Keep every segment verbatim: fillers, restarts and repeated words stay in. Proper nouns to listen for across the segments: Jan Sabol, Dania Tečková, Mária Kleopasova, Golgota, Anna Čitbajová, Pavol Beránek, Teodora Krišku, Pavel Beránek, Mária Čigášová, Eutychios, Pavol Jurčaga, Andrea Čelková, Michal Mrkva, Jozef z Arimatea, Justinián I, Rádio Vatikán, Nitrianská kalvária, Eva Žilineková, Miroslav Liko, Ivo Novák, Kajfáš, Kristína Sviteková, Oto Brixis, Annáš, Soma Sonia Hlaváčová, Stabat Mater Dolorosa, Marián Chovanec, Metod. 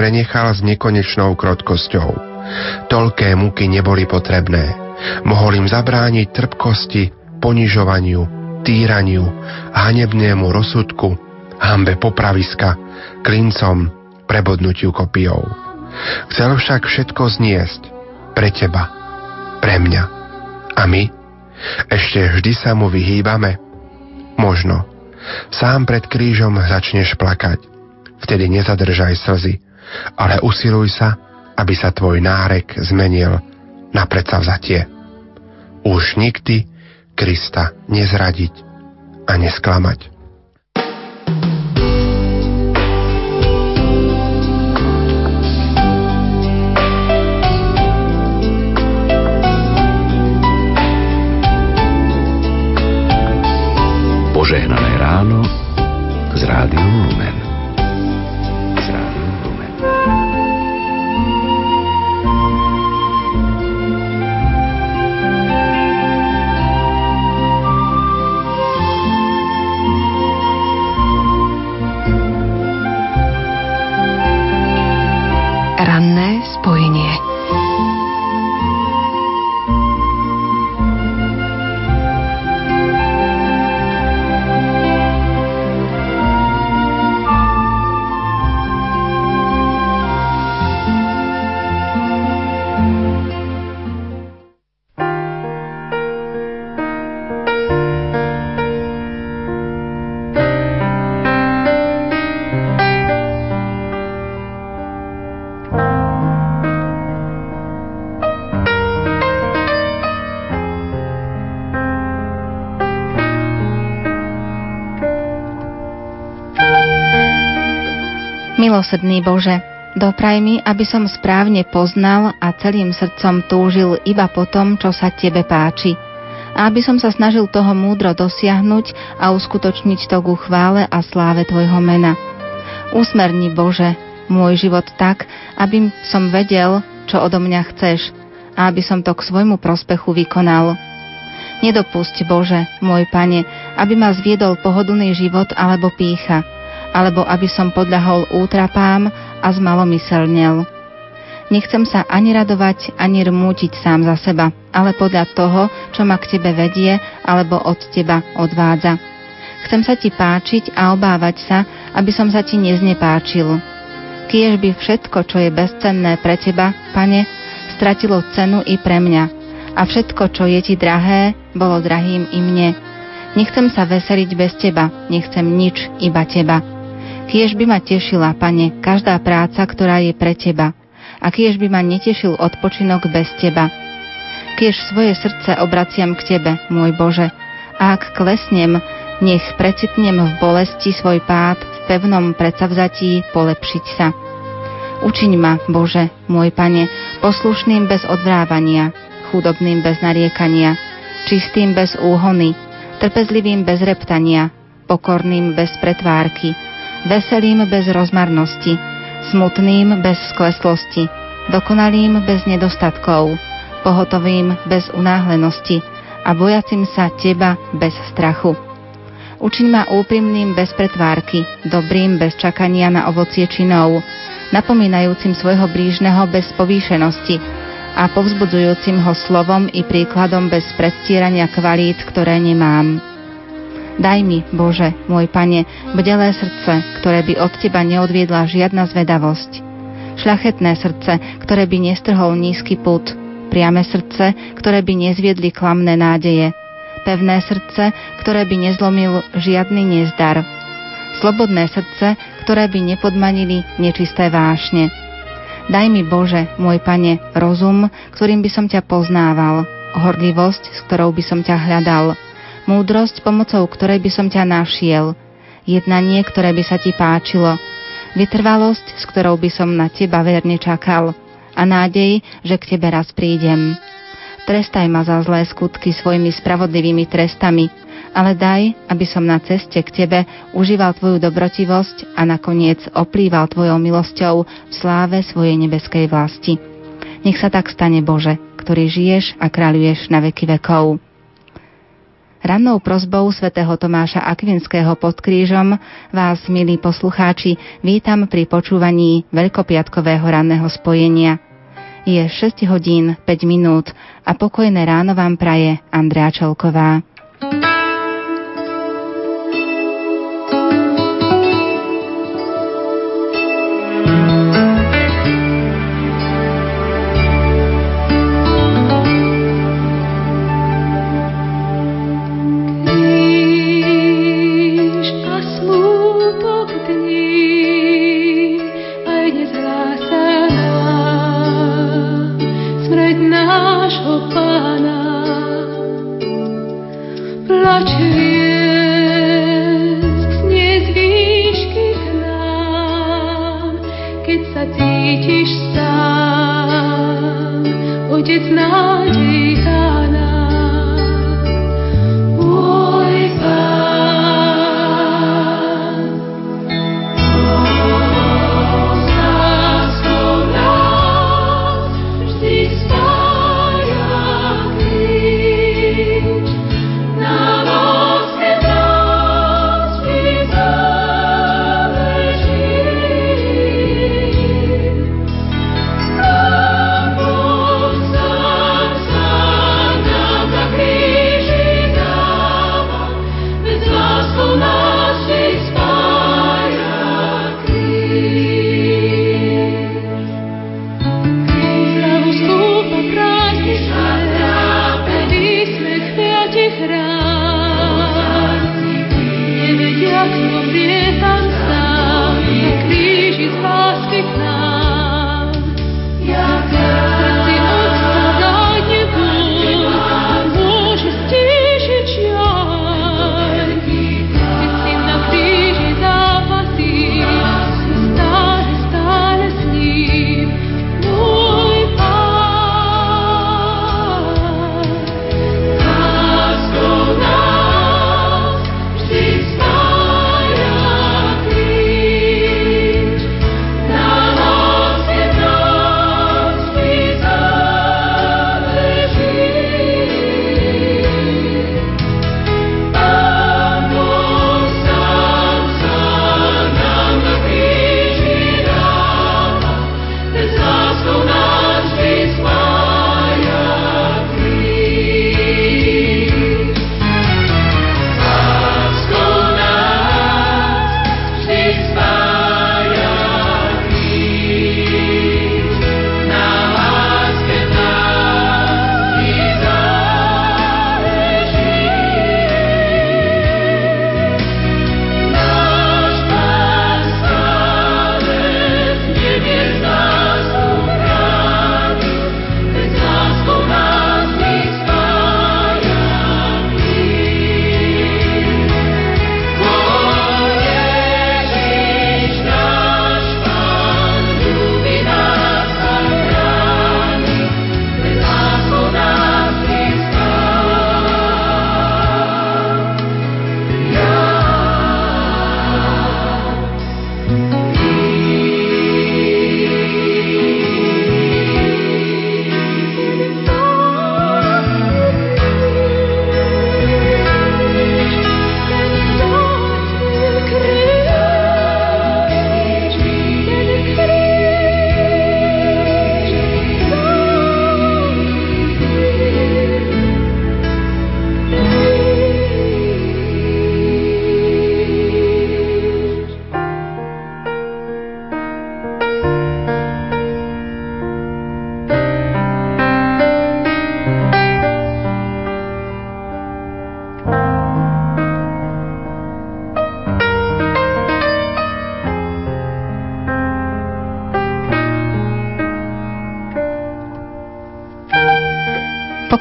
prenechal s nekonečnou krotkosťou. Toľké múky neboli potrebné. Mohol im zabrániť trpkosti, ponižovaniu, týraniu, hanebnému rozsudku, hanbe popraviska, klincom, prebodnutiu kopijou. Chcel však všetko zniesť pre teba, pre mňa. A my? Ešte vždy sa mu vyhýbame? Možno. Sám pred krížom začneš plakať. Vtedy nezadržaj slzy, ale usiluj sa, aby sa tvoj nárek zmenil na predsavzatie. Už nikdy Krista nezradiť a nesklamať. Požehnané ráno z Rádia Lumen. Z Rádia Lumen. Ranné spojenie. Milosrdný Bože, dopraj mi, aby som správne poznal a celým srdcom túžil iba po tom, čo sa Tebe páči. A aby som sa snažil toho múdro dosiahnuť a uskutočniť to ku chvále a sláve Tvojho mena. Usmerni, Bože, môj život tak, aby som vedel, čo odo mňa chceš a aby som to k svojmu prospechu vykonal. Nedopusť, Bože, môj Pane, aby ma zviedol pohodlný život alebo pýcha, alebo aby som podľahol útrapám a zmalomyselnel. Nechcem sa ani radovať, ani rmútiť sám za seba, ale podľa toho, čo ma k Tebe vedie alebo od Teba odvádza. Chcem sa Ti páčiť a obávať sa, aby som sa Ti neznepáčil. Kiež by všetko, čo je bezcenné pre Teba, Pane, stratilo cenu i pre mňa, a všetko, čo je Ti drahé, bolo drahým i mne. Nechcem sa veseliť bez Teba, nechcem nič, iba Teba. Kiež by ma tešila, Pane, každá práca, ktorá je pre Teba, a kiež by ma netešil odpočinok bez Teba. Kiež svoje srdce obraciam k Tebe, môj Bože, a ak klesnem, nech precitnem v bolesti svoj pád v pevnom predsavzatí polepšiť sa. Učiň ma, Bože, môj Pane, poslušným bez odvrávania, chudobným bez nariekania, čistým bez úhony, trpezlivým bez reptania, pokorným bez pretvárky, veselým bez rozmarnosti, smutným bez skleslosti, dokonalým bez nedostatkov, pohotovým bez unáhlenosti a bojacím sa Teba bez strachu. Učiň ma úprimným bez pretvárky, dobrým bez čakania na ovocie činov, napomínajúcim svojho blížneho bez povýšenosti a povzbudzujúcim ho slovom i príkladom bez predstierania kvalít, ktoré nemám. Daj mi, Bože, môj Pane, bdelé srdce, ktoré by od Teba neodviedla žiadna zvedavosť. Šľachetné srdce, ktoré by nestrhol nízky pud. Priame srdce, ktoré by nezviedli klamné nádeje. Pevné srdce, ktoré by nezlomil žiadny nezdar. Slobodné srdce, ktoré by nepodmanili nečisté vášne. Daj mi, Bože, môj Pane, rozum, ktorým by som Ťa poznával, horlivosť, s ktorou by som Ťa hľadal, múdrosť, pomocou ktorej by som Ťa našiel, jednanie, ktoré by sa Ti páčilo, vytrvalosť, s ktorou by som na Teba verne čakal, a nádej, že k Tebe raz prídem. Trestaj ma za zlé skutky svojimi spravodlivými trestami, ale daj, aby som na ceste k Tebe užíval Tvoju dobrotivosť a nakoniec oplýval Tvojou milosťou v sláve svojej nebeskej vlasti. Nech sa tak stane, Bože, ktorý žiješ a kráľuješ na veky vekov. Rannou prosbou svätého Tomáša Akvinského pod krížom vás, milí poslucháči, vítam pri počúvaní veľkopiatkového ranného spojenia. Je šesť hodín päť minút a pokojné ráno vám praje Andrea Čelková.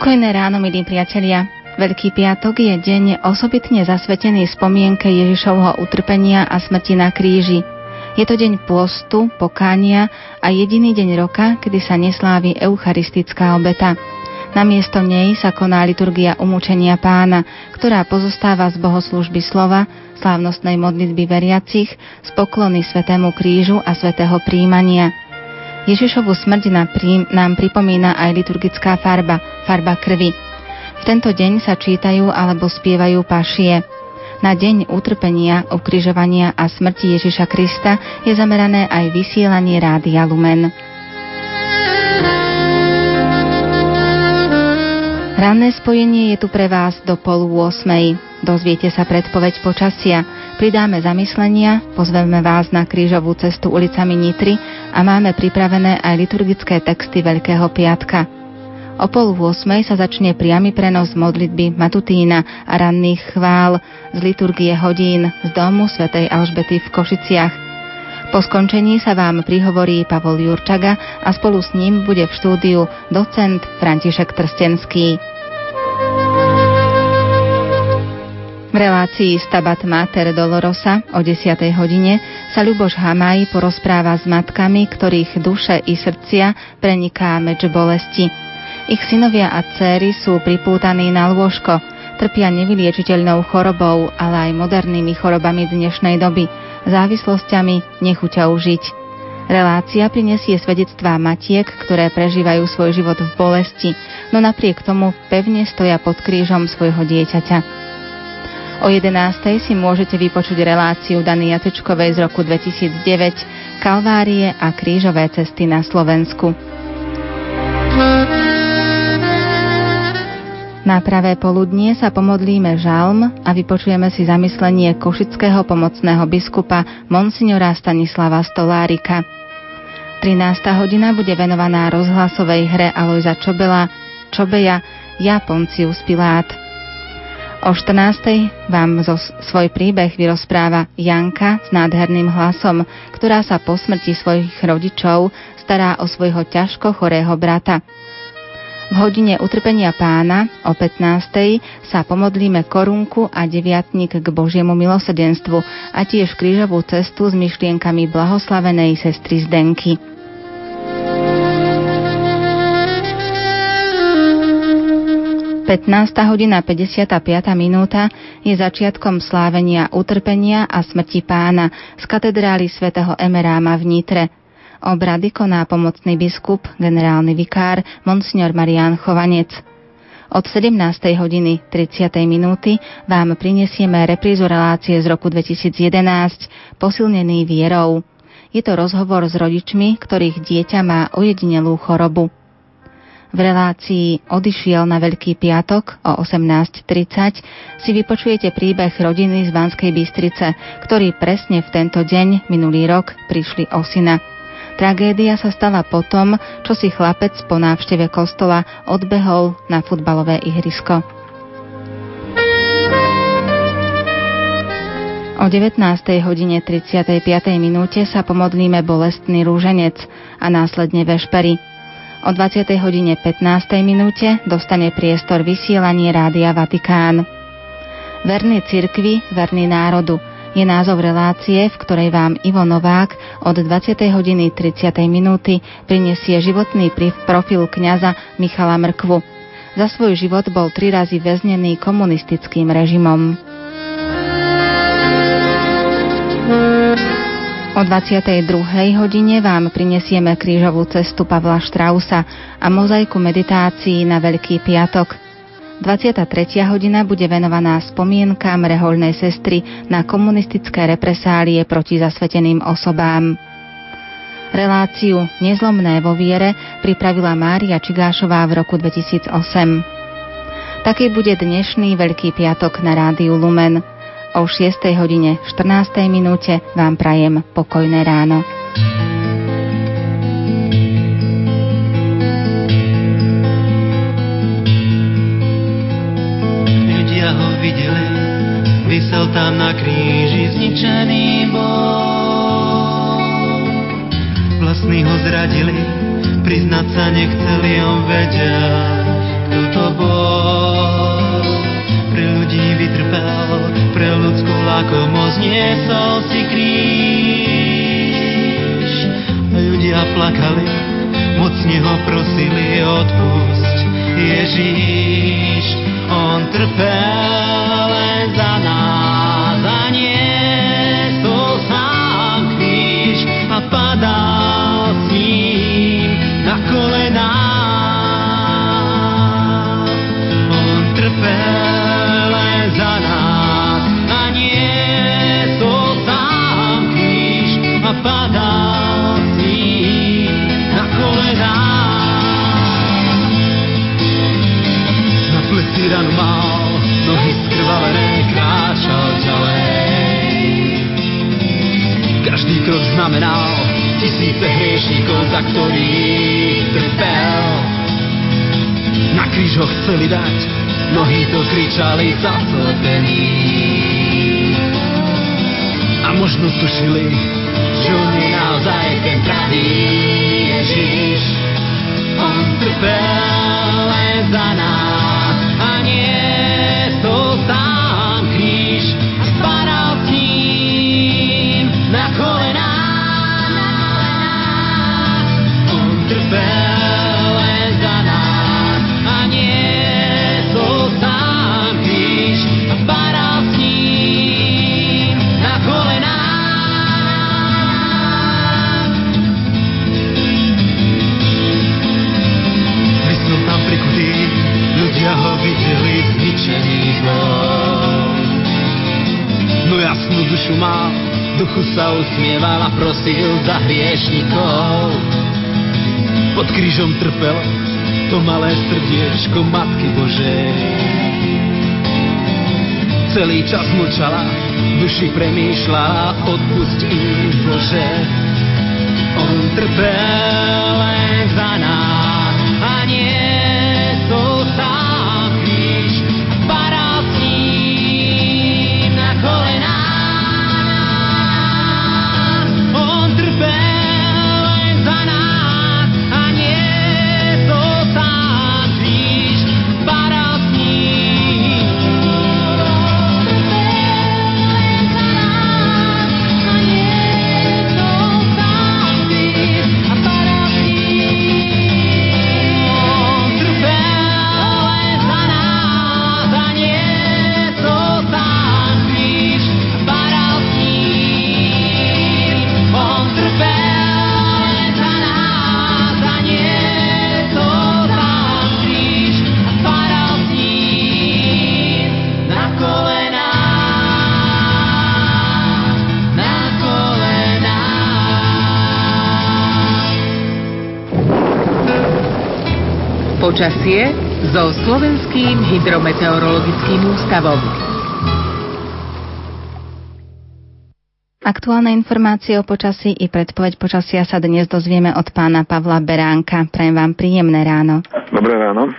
Pokojné ráno, milí priatelia. Veľký piatok je deň osobitne zasvetený spomienke Ježišovho utrpenia a smrti na kríži. Je to deň pôstu, pokánia a jediný deň roka, kedy sa neslávi eucharistická obeta. Namiesto nej sa koná liturgia umúčenia Pána, ktorá pozostáva z bohoslúžby slova, slávnostnej modlitby veriacich, z poklony Svätému krížu a Svätého príjmania. Ježišovu smrť nám pripomína aj liturgická farba, farba krvi. V V tento deň sa čítajú alebo spievajú pašie. Na deň utrpenia, ukrižovania a smrti Ježiša Krista je zamerané aj vysielanie Rádia Lumen. Ranné spojenie je tu pre vás do pol ôsmej. Dozviete sa predpoveď počasia, pridáme zamyslenia, pozveme vás na krížovú cestu ulicami Nitry a máme pripravené aj liturgické texty Veľkého piatka. O pol ôsmej sa začne priamy prenos modlitby matutína a ranných chvál z liturgie hodín z domu svätej Alžbety v Košiciach. Po skončení sa vám prihovorí Pavol Jurčaga a spolu s ním bude v štúdiu docent František Trstenský. V relácii Stabat Mater Dolorosa o desiatej hodine sa Ľuboš Hamaj porozpráva s matkami, ktorých duše i srdcia preniká meč bolesti. Ich synovia a dcéry sú pripútaní na lôžko, trpia nevyliečiteľnou chorobou, ale aj modernými chorobami dnešnej doby, závislosťami, nechuťou žiť. Relácia prinesie svedectvá matiek, ktoré prežívajú svoj život v bolesti, no napriek tomu pevne stoja pod krížom svojho dieťaťa. O jedenástej si môžete vypočuť reláciu Dania Tečkovej z roku dvetisícdeväť Kalvárie a krížové cesty na Slovensku. Na pravé poludnie sa pomodlíme žalm a vypočujeme si zamyslenie košického pomocného biskupa monsignora Stanislava Stolárika. trinásta hodina bude venovaná rozhlasovej hre Alojza Čobela, Čobeja, Ja Poncius Pilát. O štrnástej vám zo svoj príbeh vyrozpráva Janka s nádherným hlasom, ktorá sa po smrti svojich rodičov stará o svojho ťažko chorého brata. V hodine utrpenia Pána o pätnástej sa pomodlíme korunku a deviatnik k Božiemu milosrdenstvu a tiež krížovú cestu s myšlienkami blahoslavenej sestry Zdenky. pätnásta hodina päťdesiatpäť minúta je začiatkom slávenia utrpenia a smrti Pána z katedrály svätého Emeráma v Nitre. Obrady koná pomocný biskup, generálny vikár, monsignor Marián Chovanec. Od sedemnástej hodiny tridsať minúty vám prinesieme reprízu relácie z roku dvetisícjedenásť Posilnený vierou. Je to rozhovor s rodičmi, ktorých dieťa má ojedinelú chorobu. V relácii Odišiel na Veľký piatok o osemnástej tridsať si vypočujete príbeh rodiny z Banskej Bystrice, ktorí presne v tento deň minulý rok prišli o syna. Tragédia sa stala potom, čo si chlapec po návšteve kostola odbehol na futbalové ihrisko. O devätnástej hodine tridsaťpäť minúte sa pomodlíme bolestný rúženec a následne vešpery. O dvadsiatej hodine pätnástej minúte dostane priestor vysielanie Rádia Vatikán. Verný cirkvi, verný národu je názov relácie, v ktorej vám Ivo Novák od dvadsiatej hodiny tridsať minúty prinesie životný profil kňaza Michala Mrkvu. Za svoj život bol tri razy väznený komunistickým režimom. O dvadsiatej druhej hodine vám prinesieme krížovú cestu Pavla Štrausa a mozaiku meditácií na Veľký piatok. dvadsiata tretia hodina bude venovaná spomienkam rehoľnej sestry na komunistické represálie proti zasveteným osobám. Reláciu Nezlomné vo viere pripravila Mária Čigášová v roku dvetisícosem. Taký bude dnešný Veľký piatok na Rádiu Lumen. O šiestej hodine štrnástej minúte vám prajem pokojné ráno. Ľudia ho videli, visel tam na kríži zničený bol. Vlastní ho zradili, priznať sa nechceli, on vedel, kto to bol. Pre ľudí vytrpel, pre ľudskú lakomosť niesol si kríž. Ľudia plakali, mocne ho prosili, odpusť Ježiš. On trpel len za nás a niesol sám kríž a padal s ním na kolená. On hriešníkov, za ktorých trpel. Na kríž ho chceli dať, mnohí to kričali zaslepení. A možno tušili, že on je naozaj ten pravý Ježiš. On trpel len za nás a nie to sám kríž a spadal s ním na kolená. On trpel dušu mal, duchu sa usmieval a prosil za hriešnikov. Pod krížom trpel to malé srdiečko Matky Božej. Celý čas mlčala, duši premýšľala, odpust im Bože. On trpel len za nás a nie to sám kríž, paral s ním na kolená. Počasie so Slovenským hydrometeorologickým ústavom. Aktuálne informácie o počasí i predpoveď počasia sa dnes dozvieme od pána Pavla Beránka. Prajem vám príjemné ráno. Dobré ráno.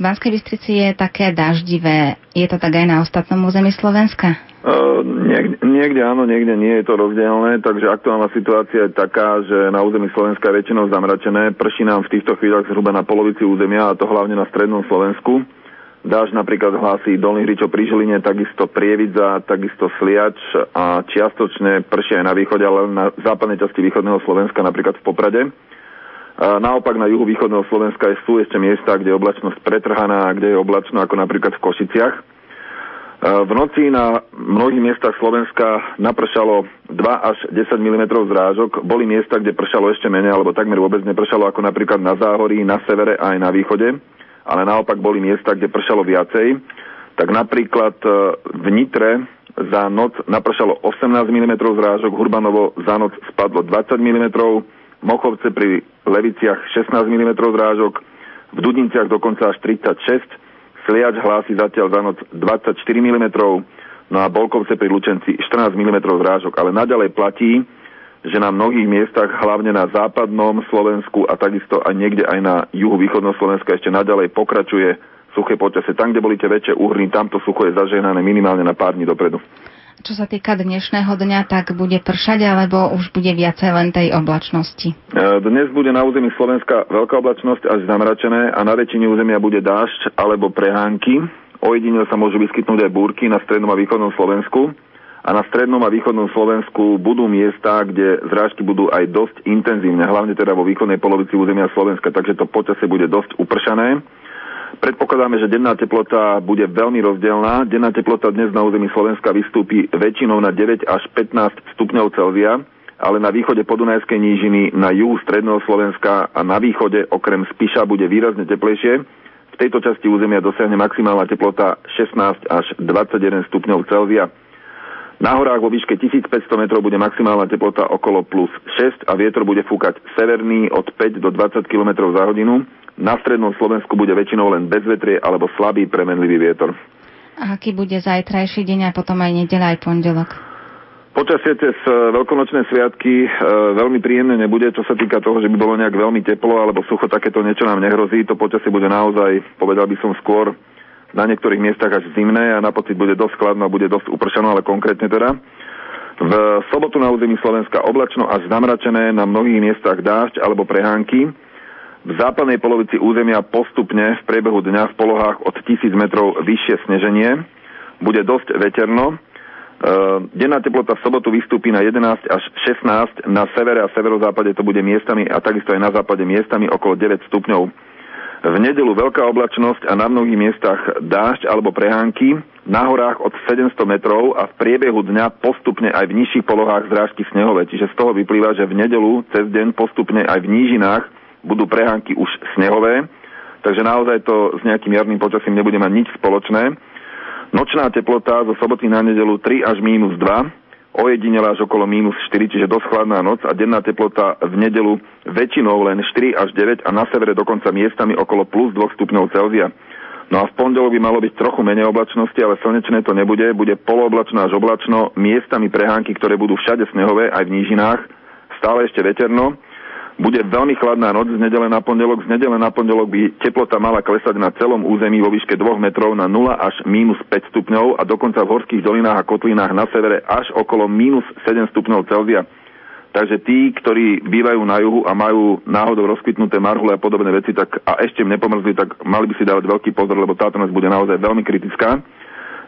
V Banskej Bystrici je také daždivé. Je to tak aj na ostatnom území Slovenska? Uh, niekde, niekde áno, niekde nie, je to rozdielne, takže aktuálna situácia je taká, že na území Slovenska je väčšinou zamračené. Prší nám v týchto chvíľach zhruba na polovici územia, a to hlavne na strednom Slovensku. Dážď napríklad hlásí Dolný Hričo pri Žiline, takisto Prievidza, takisto Sliač a čiastočne prší aj na východe, ale na západnej časti východného Slovenska, napríklad v Poprade. Naopak na juhu východného Slovenska sú ešte miesta, kde je oblačnosť pretrhaná a kde je oblačno, ako napríklad v Košiciach. V noci na mnohých miestach Slovenska napršalo dva až desať milimetrov zrážok. Boli miesta, kde pršalo ešte menej, alebo takmer vôbec nepršalo, ako napríklad na Záhorí, na severe a aj na východe. Ale naopak boli miesta, kde pršalo viacej. Tak napríklad v Nitre za noc napršalo osemnásť milimetrov zrážok, Hurbanovo za noc spadlo dvadsať milimetrov, Mochovce pri Leviciach šestnásť milimetrov zrážok, v Dudinciach dokonca až tridsaťšesť. Sliač hlási zatiaľ za noc dvadsaťštyri milimetrov, no a Bolkovce pri Lučenci štrnásť milimetrov zrážok. Ale naďalej platí, že na mnohých miestach, hlavne na západnom Slovensku a takisto aj niekde aj na juhu východného Slovenska ešte naďalej pokračuje suché počasie. Tam, kde boli tie väčšie úhrny, tamto sucho je zažehnané minimálne na pár dní dopredu. Čo sa týka dnešného dňa, tak bude pršať, alebo už bude viacej len tej oblačnosti? Dnes bude na území Slovenska veľká oblačnosť až zamračené a na väčšine územia bude dážď alebo prehánky. Ojedinele sa môžu vyskytnúť aj búrky na strednom a východnom Slovensku. A na strednom a východnom Slovensku budú miesta, kde zrážky budú aj dosť intenzívne, hlavne teda vo východnej polovici územia Slovenska, takže to počasie bude dosť upršané. Predpokladáme, že denná teplota bude veľmi rozdielná. Denná teplota dnes na území Slovenska vystúpi väčšinou na deväť až pätnásť stupňov Celzia, ale na východe Podunajskej nížiny, na juhu stredného Slovenska a na východe okrem Spiša bude výrazne teplejšie. V tejto časti územia dosiahne maximálna teplota šestnásť až dvadsaťjeden stupňov Celzia. Na horách vo výške tisícpäťsto metrov bude maximálna teplota okolo plus šesť a vietor bude fúkať severný od päť do dvadsať kilometrov za hodinu. Na strednom Slovensku bude väčšinou len bezvetrie alebo slabý premenlivý vietor. A aký bude zajtrajší deň a potom aj nedeľa aj pondelok? Počasie cez veľkonočné sviatky e, veľmi príjemné nebude, čo sa týka toho, že by bolo nejak veľmi teplo alebo sucho, takéto niečo nám nehrozí. To počasie bude naozaj, povedal by som skôr, na niektorých miestach až zimné a na pocit bude dosť chladno a bude dosť upršané, ale konkrétne teda. V sobotu na území Slovenska oblačno až zamračené, na mnohých miestach dážď alebo prehánky. V západnej polovici územia postupne v priebehu dňa v polohách od tisíc metrov vyššie sneženie. Bude dosť veterno. Uh, denná teplota v sobotu vystúpi na jedenásť až šestnásť, na severe a severozápade to bude miestami a takisto aj na západe miestami okolo deväť stupňov. V nedeľu veľká oblačnosť a na mnohých miestach dážď alebo prehánky, na horách od sedemsto metrov a v priebehu dňa postupne aj v nižších polohách zrážky snehové. Čiže z toho vyplýva, že v nedeľu cez deň postupne aj v nížinách budú prehánky už snehové, takže naozaj to s nejakým jarným počasím nebude mať nič spoločné. Nočná teplota zo soboty na nedeľu tri až mínus dva, ojedinela až okolo mínus štyri, čiže dosť chladná noc a denná teplota v nedeľu väčšinou len štyri až deväť a na severe dokonca miestami okolo plus dva stupňov Celzia. No a v pondelok by malo byť trochu menej oblačnosti, ale slnečné to nebude, bude polooblačno až oblačno, miestami prehánky, ktoré budú všade snehové aj v nížinách, stále ešte veterno. Bude veľmi chladná noc z nedele na pondelok. Z nedele na pondelok by teplota mala klesať na celom území vo výške dvoch metrov na nula až mínus päť stupňov a dokonca v horských dolinách a kotlinách na severe až okolo mínus sedem stupňov Celzia. Takže tí, ktorí bývajú na juhu a majú náhodou rozkvitnuté marhule a podobné veci tak a ešte nepomrzli, tak mali by si dávať veľký pozor, lebo táto noc bude naozaj veľmi kritická.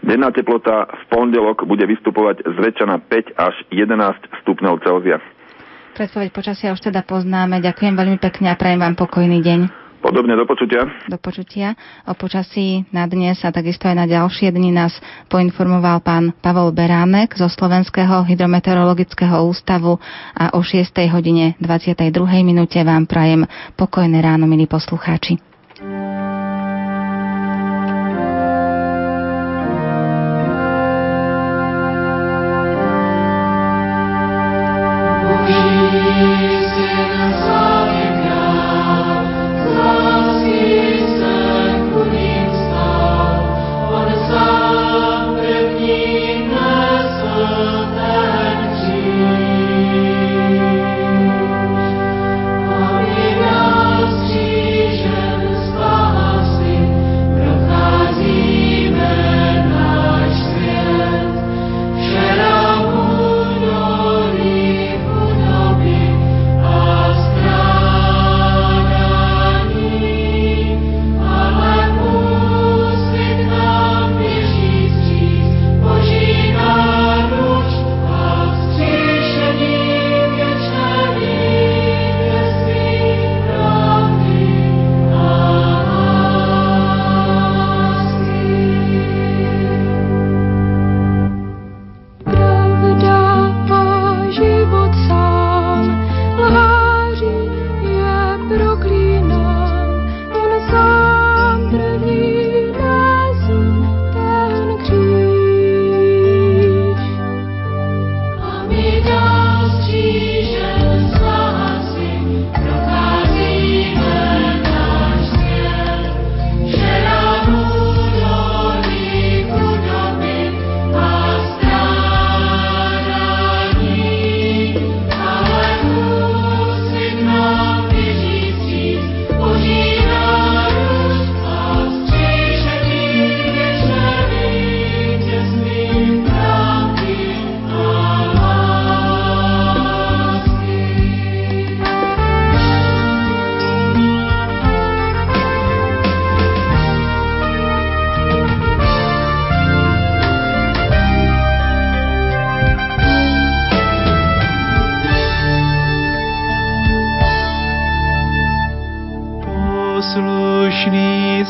Denná teplota v pondelok bude vystupovať zväčša na päť až jedenásť stupňov Celzia. Predpoveď počasia už teda poznáme. Ďakujem veľmi pekne a prajem vám pokojný deň. Podobne, do počutia. Do počutia. O počasí na dnes a takisto aj na ďalšie dni nás poinformoval pán Pavel Beránek zo Slovenského hydrometeorologického ústavu a o šiestej hodine dvadsiatej druhej minúte vám prajem pokojné ráno, milí poslucháči.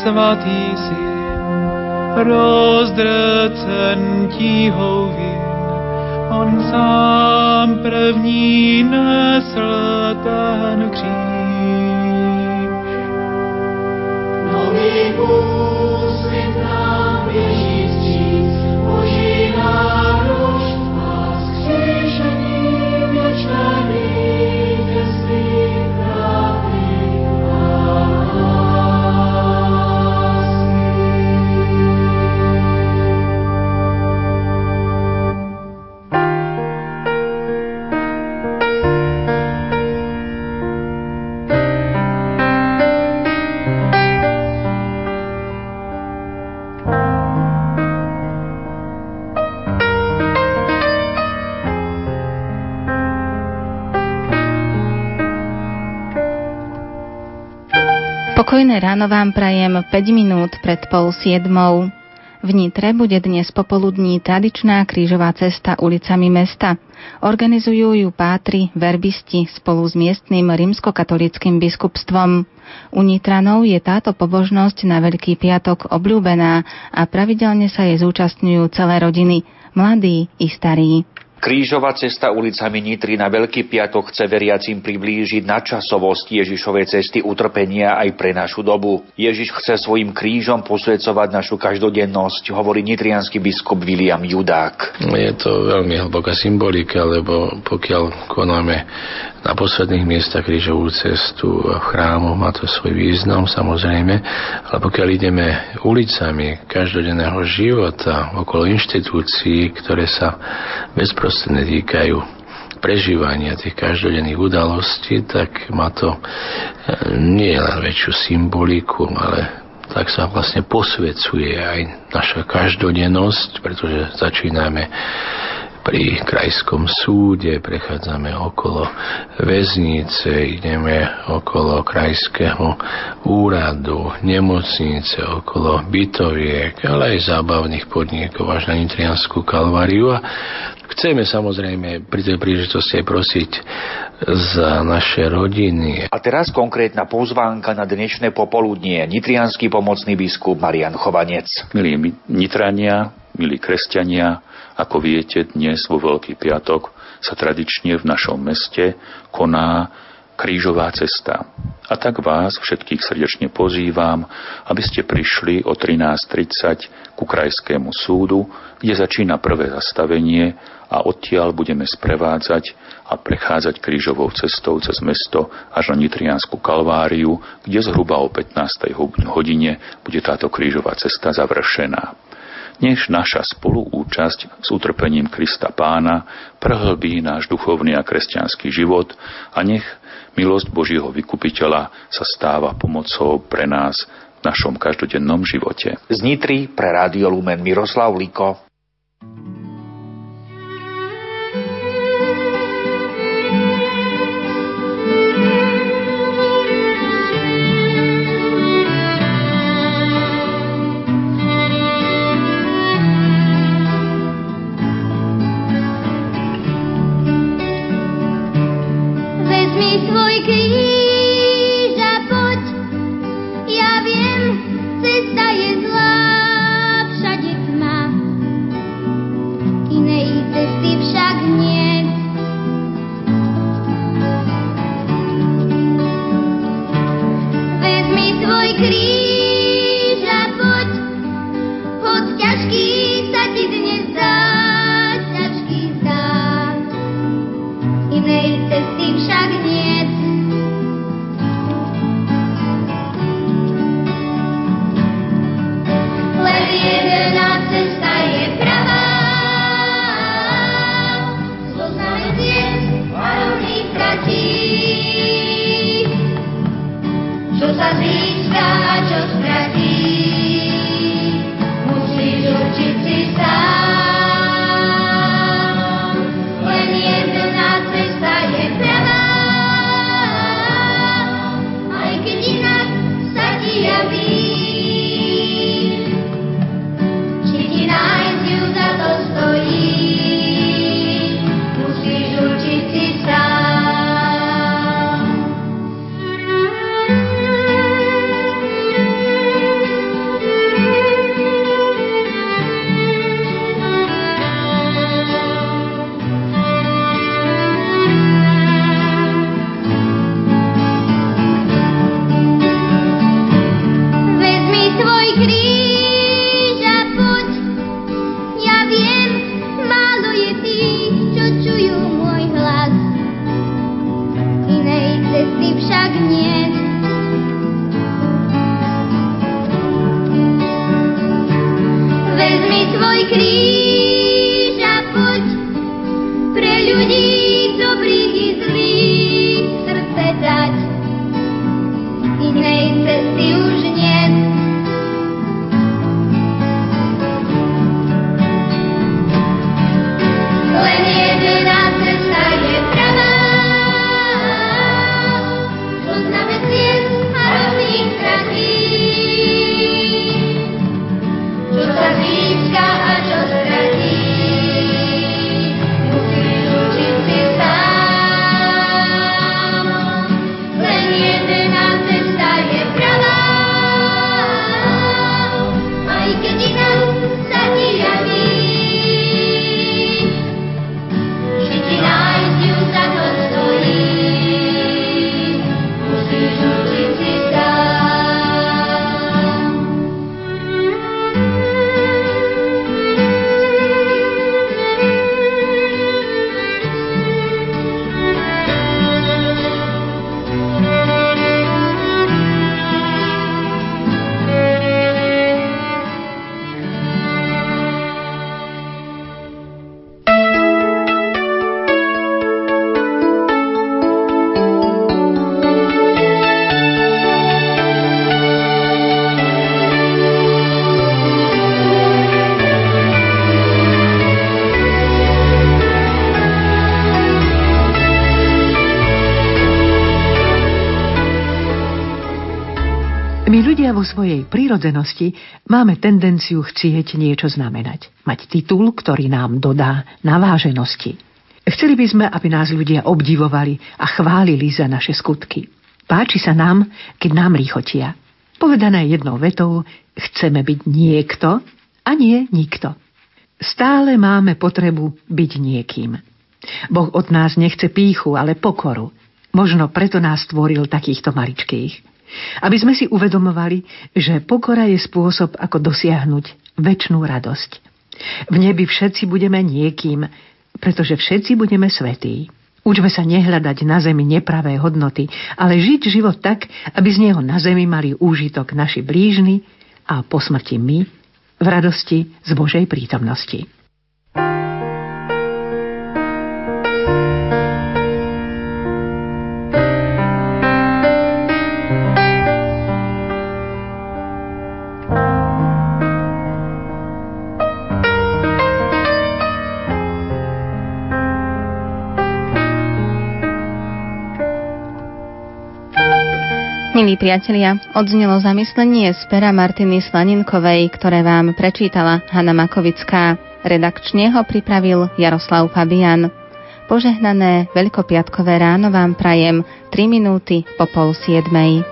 Svatý syn, rozdrcen ti houvím, on sám první nesl ten kříž. Nový vůz svět nám běží vstříc, Boží náruč a zkříšení věčné vítězství. Pokojné ráno vám prajem päť minút pred pol siedmou. V Nitre bude dnes popoludní tradičná krížová cesta ulicami mesta. Organizujú ju pátri, verbisti spolu s miestnym rímskokatolíckym biskupstvom. U Nitranov je táto pobožnosť na Veľký piatok obľúbená a pravidelne sa jej zúčastňujú celé rodiny, mladí i starí. Krížová cesta ulicami Nitry na Veľký piatok chce veriacim priblížiť nadčasovosť Ježišovej cesty utrpenia aj pre našu dobu. Ježiš chce svojim krížom posväcovať našu každodennosť, hovorí nitriansky biskup William Judák. Je to veľmi hlboká symbolika, lebo pokiaľ konáme na posledných miestach krížovú cestu v chrámu, má to svoj význam samozrejme, ale pokiaľ ideme ulicami každodenného života okolo inštitúcií, ktoré sa bezprostredne proste netýkajú prežívania tých každodenných udalostí, tak má to nie len väčšiu symboliku, ale tak sa vlastne posvecuje aj naša každodennosť, pretože začíname pri krajskom súde, prechádzame okolo väznice, ideme okolo krajského úradu, nemocnice, okolo bytoviek, ale aj zábavných podnikov až na Nitrianskú kalváriu. A chceme samozrejme pri tej príležitosti aj prosiť za naše rodiny. A teraz konkrétna pozvánka na dnešné popoludnie. Nitriansky pomocný biskup Marián Chovanec. Milí Nitrania, milí kresťania, ako viete, dnes vo Veľký piatok sa tradične v našom meste koná krížová cesta. A tak vás všetkých srdečne pozývam, aby ste prišli o trinásť tridsať ku Krajskému súdu, kde začína prvé zastavenie a odtiaľ budeme sprevádzať a prechádzať krížovou cestou cez mesto až na Nitriansku kalváriu, kde zhruba o pätnástej hodine bude táto krížová cesta završená. Než naša spoluúčasť s utrpením Krista Pána prehlbí náš duchovný a kresťanský život a nech milosť Božieho vykupiteľa sa stáva pomocou pre nás v našom každodennom živote. Z Nitry pre Rádio Lumen Miroslav Liko. Thank you. My ľudia vo svojej prírodzenosti máme tendenciu chcieť niečo znamenať. Mať titul, ktorý nám dodá naváženosti. Chceli by sme, aby nás ľudia obdivovali a chválili za naše skutky. Páči sa nám, keď nám rýchotia. Povedané jednou vetou, chceme byť niekto a nie nikto. Stále máme potrebu byť niekým. Boh od nás nechce pýchu, ale pokoru. Možno preto nás stvoril takýchto maličkých. Aby sme si uvedomovali, že pokora je spôsob, ako dosiahnuť večnú radosť. V nebi všetci budeme niekým, pretože všetci budeme svätí. Učme sa nehľadať na zemi nepravé hodnoty, ale žiť život tak, aby z neho na zemi mali úžitok naši blížni a po smrti my v radosti z Božej prítomnosti. Milí priatelia, odznelo zamyslenie z pera Martiny Slaninkovej, ktoré vám prečítala Hanna Makovická. Redakčne ho pripravil Jaroslav Fabian. Požehnané veľkopiatkové ráno vám prajem tri minúty po pol siedmej.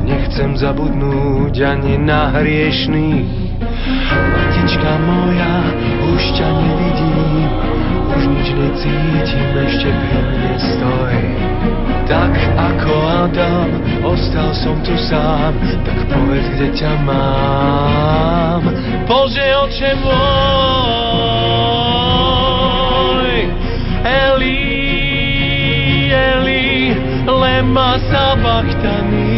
Nechcem zabudnúť ani na hriešných. Matička moja, už ťa nevidím, už nič necítim, ešte pri mne stoj. Tak ako Adam, ostal som tu sám, tak povedz, kde ťa mám. Bože, oče môj, Eli, Eli, lema sabachthani.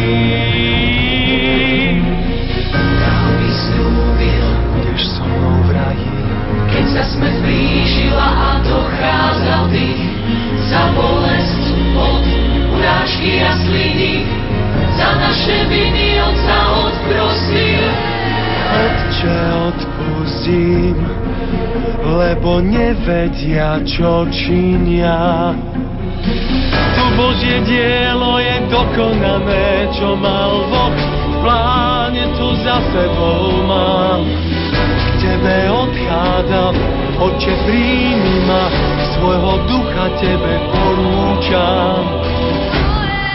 Keď sa smrť blížila a dochádzal dých, za bolesť, pot, urážky a sliny, za naše viny Otca odprosil. Otče, odpustím, lebo nevedia, čo činia. To Božie dielo je dokonané, čo mal Boh v pláne, to za sebou mám. Tebe odchádzam, Otče, príjmi ma, svojho ducha Tebe porúčam.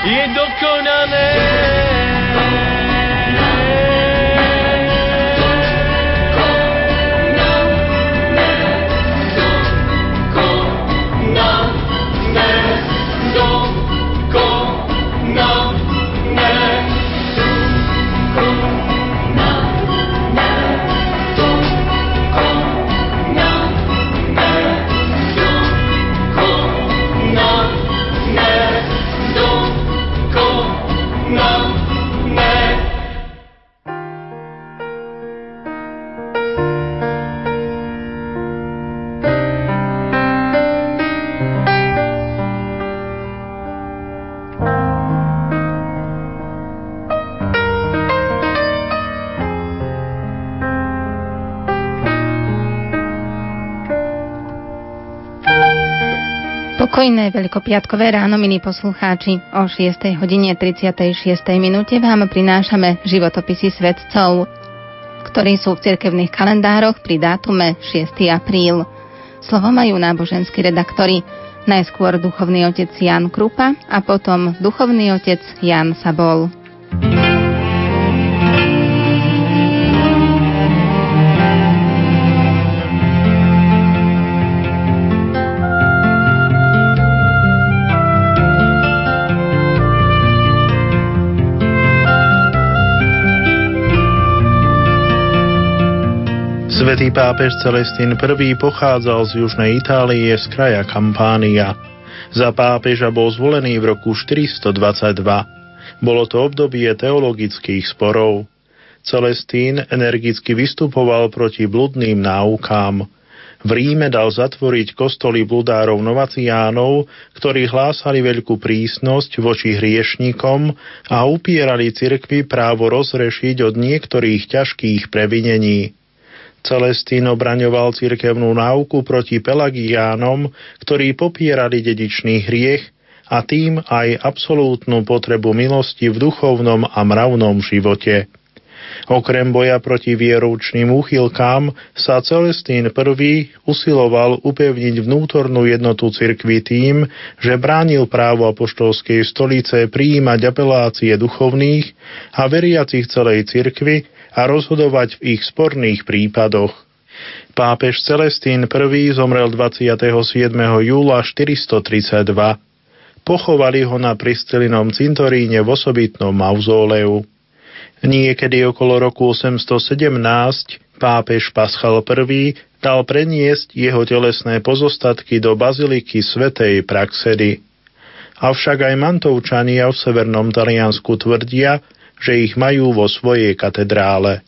Je dokonané, dokonané, dokonané, dokonané, dokonané. Pokojné veľkopiatkové ráno, milí poslucháči. O šiestej hodine tridsiatej šiestej minúte vám prinášame životopisy svätcov, ktorí sú v cirkevných kalendároch pri dátume šiesteho apríla. Slovo majú náboženskí redaktori, najskôr duchovný otec Jan Krupa a potom duchovný otec Jan Sabol. Svätý pápež Celestín Prvý pochádzal z južnej Itálie z kraja Kampánia. Za pápeža bol zvolený v roku štyristo dvadsaťdva. Bolo to obdobie teologických sporov. Celestín energicky vystupoval proti bludným náukám. V Ríme dal zatvoriť kostoly bludárov novaciánov, ktorí hlásali veľkú prísnosť voči hriešnikom a upierali cirkvi právo rozrešiť od niektorých ťažkých previnení. Celestín obraňoval cirkevnú náuku proti pelagiánom, ktorí popierali dedičný hriech a tým aj absolútnu potrebu milosti v duchovnom a mravnom živote. Okrem boja proti vieroučným úchylkám sa Celestín I usiloval upevniť vnútornú jednotu cirkvi tým, že bránil právo apoštolskej stolice prijímať apelácie duchovných a veriacich celej cirkvi a rozhodovať v ich sporných prípadoch. Pápež Celestín I zomrel dvadsiateho siedmeho júla štyristotridsaťdva. Pochovali ho na Pristilinom cintoríne v osobitnom mauzóleu. Niekedy okolo roku osemstosedemnásť pápež Paschal I dal preniesť jeho telesné pozostatky do baziliky svätej Praxedy. Avšak aj Mantovčania v severnom Taliansku tvrdia, že ich majú vo svojej katedrále.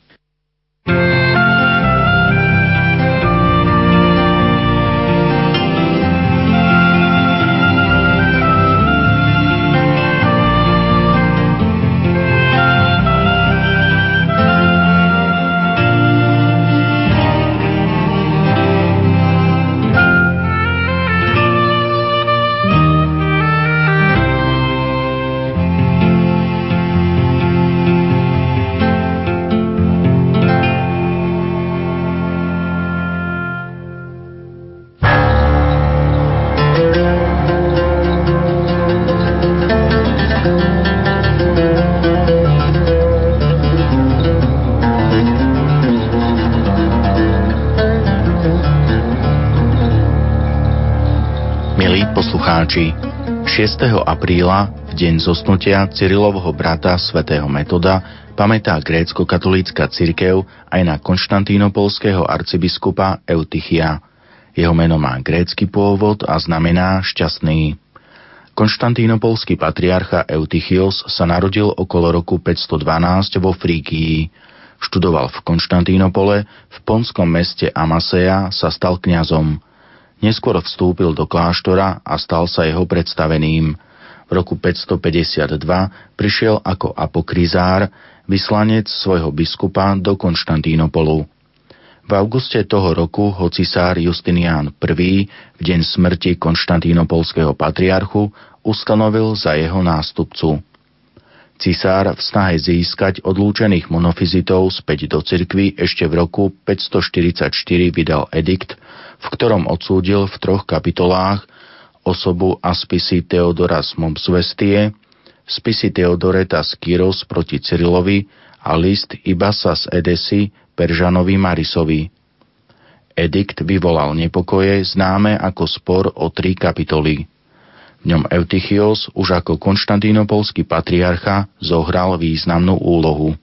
šiesteho apríla, v deň zosnutia Cyrilovho brata svätého Metoda, pamätá grécko-katolícka cirkev aj na konštantínopolského arcibiskupa Eutychia. Jeho meno má grécky pôvod a znamená šťastný. Konštantínopolský patriarcha Eutychios sa narodil okolo roku päťstodvanásť vo Frígii. Študoval v Konštantínopole, v ponskom meste Amaseja sa stal kňazom. Neskôr vstúpil do kláštora a stal sa jeho predstaveným. V roku päťstopäťdesiatdva prišiel ako apokrizár, vyslanec svojho biskupa do Konštantínopolu. V auguste toho roku ho cisár Justinián I v deň smrti konštantínopolského patriarchu ustanovil za jeho nástupcu. Cisár v snahe získať odlúčených monofizitov späť do cirkvi ešte v roku päťstoštyridsaťštyri vydal edikt, v ktorom odsúdil v troch kapitolách osobu a spisy Teodora z Mopsuestie, spisy Teodoreta z Kyros proti Cyrilovi a list Ibasa z Edesy Peržanovi Marisovi. Edikt vyvolal nepokoje známe ako spor o tri kapitoly. V ňom Eutychios už ako konštantínopolský patriarcha zohral významnú úlohu.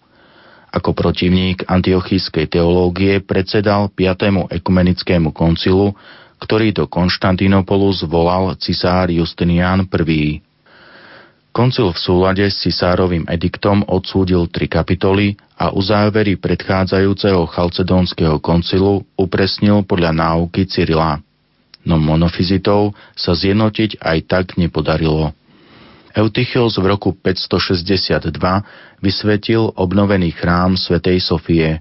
Ako protivník antiochijskej teológie predsedal piatemu ekumenickému koncilu, ktorý do Konštantínopolu zvolal cisár Justinián I. Koncil v súlade s cisárovým ediktom odsúdil tri kapitoly a uzávery predchádzajúceho chalcedónskeho koncilu upresnil podľa náuky Cyrila. No monofizitov sa zjednotiť aj tak nepodarilo. Eutychios v roku päťstošesťdesiatdva vysvetil obnovený chrám svätej Sofie.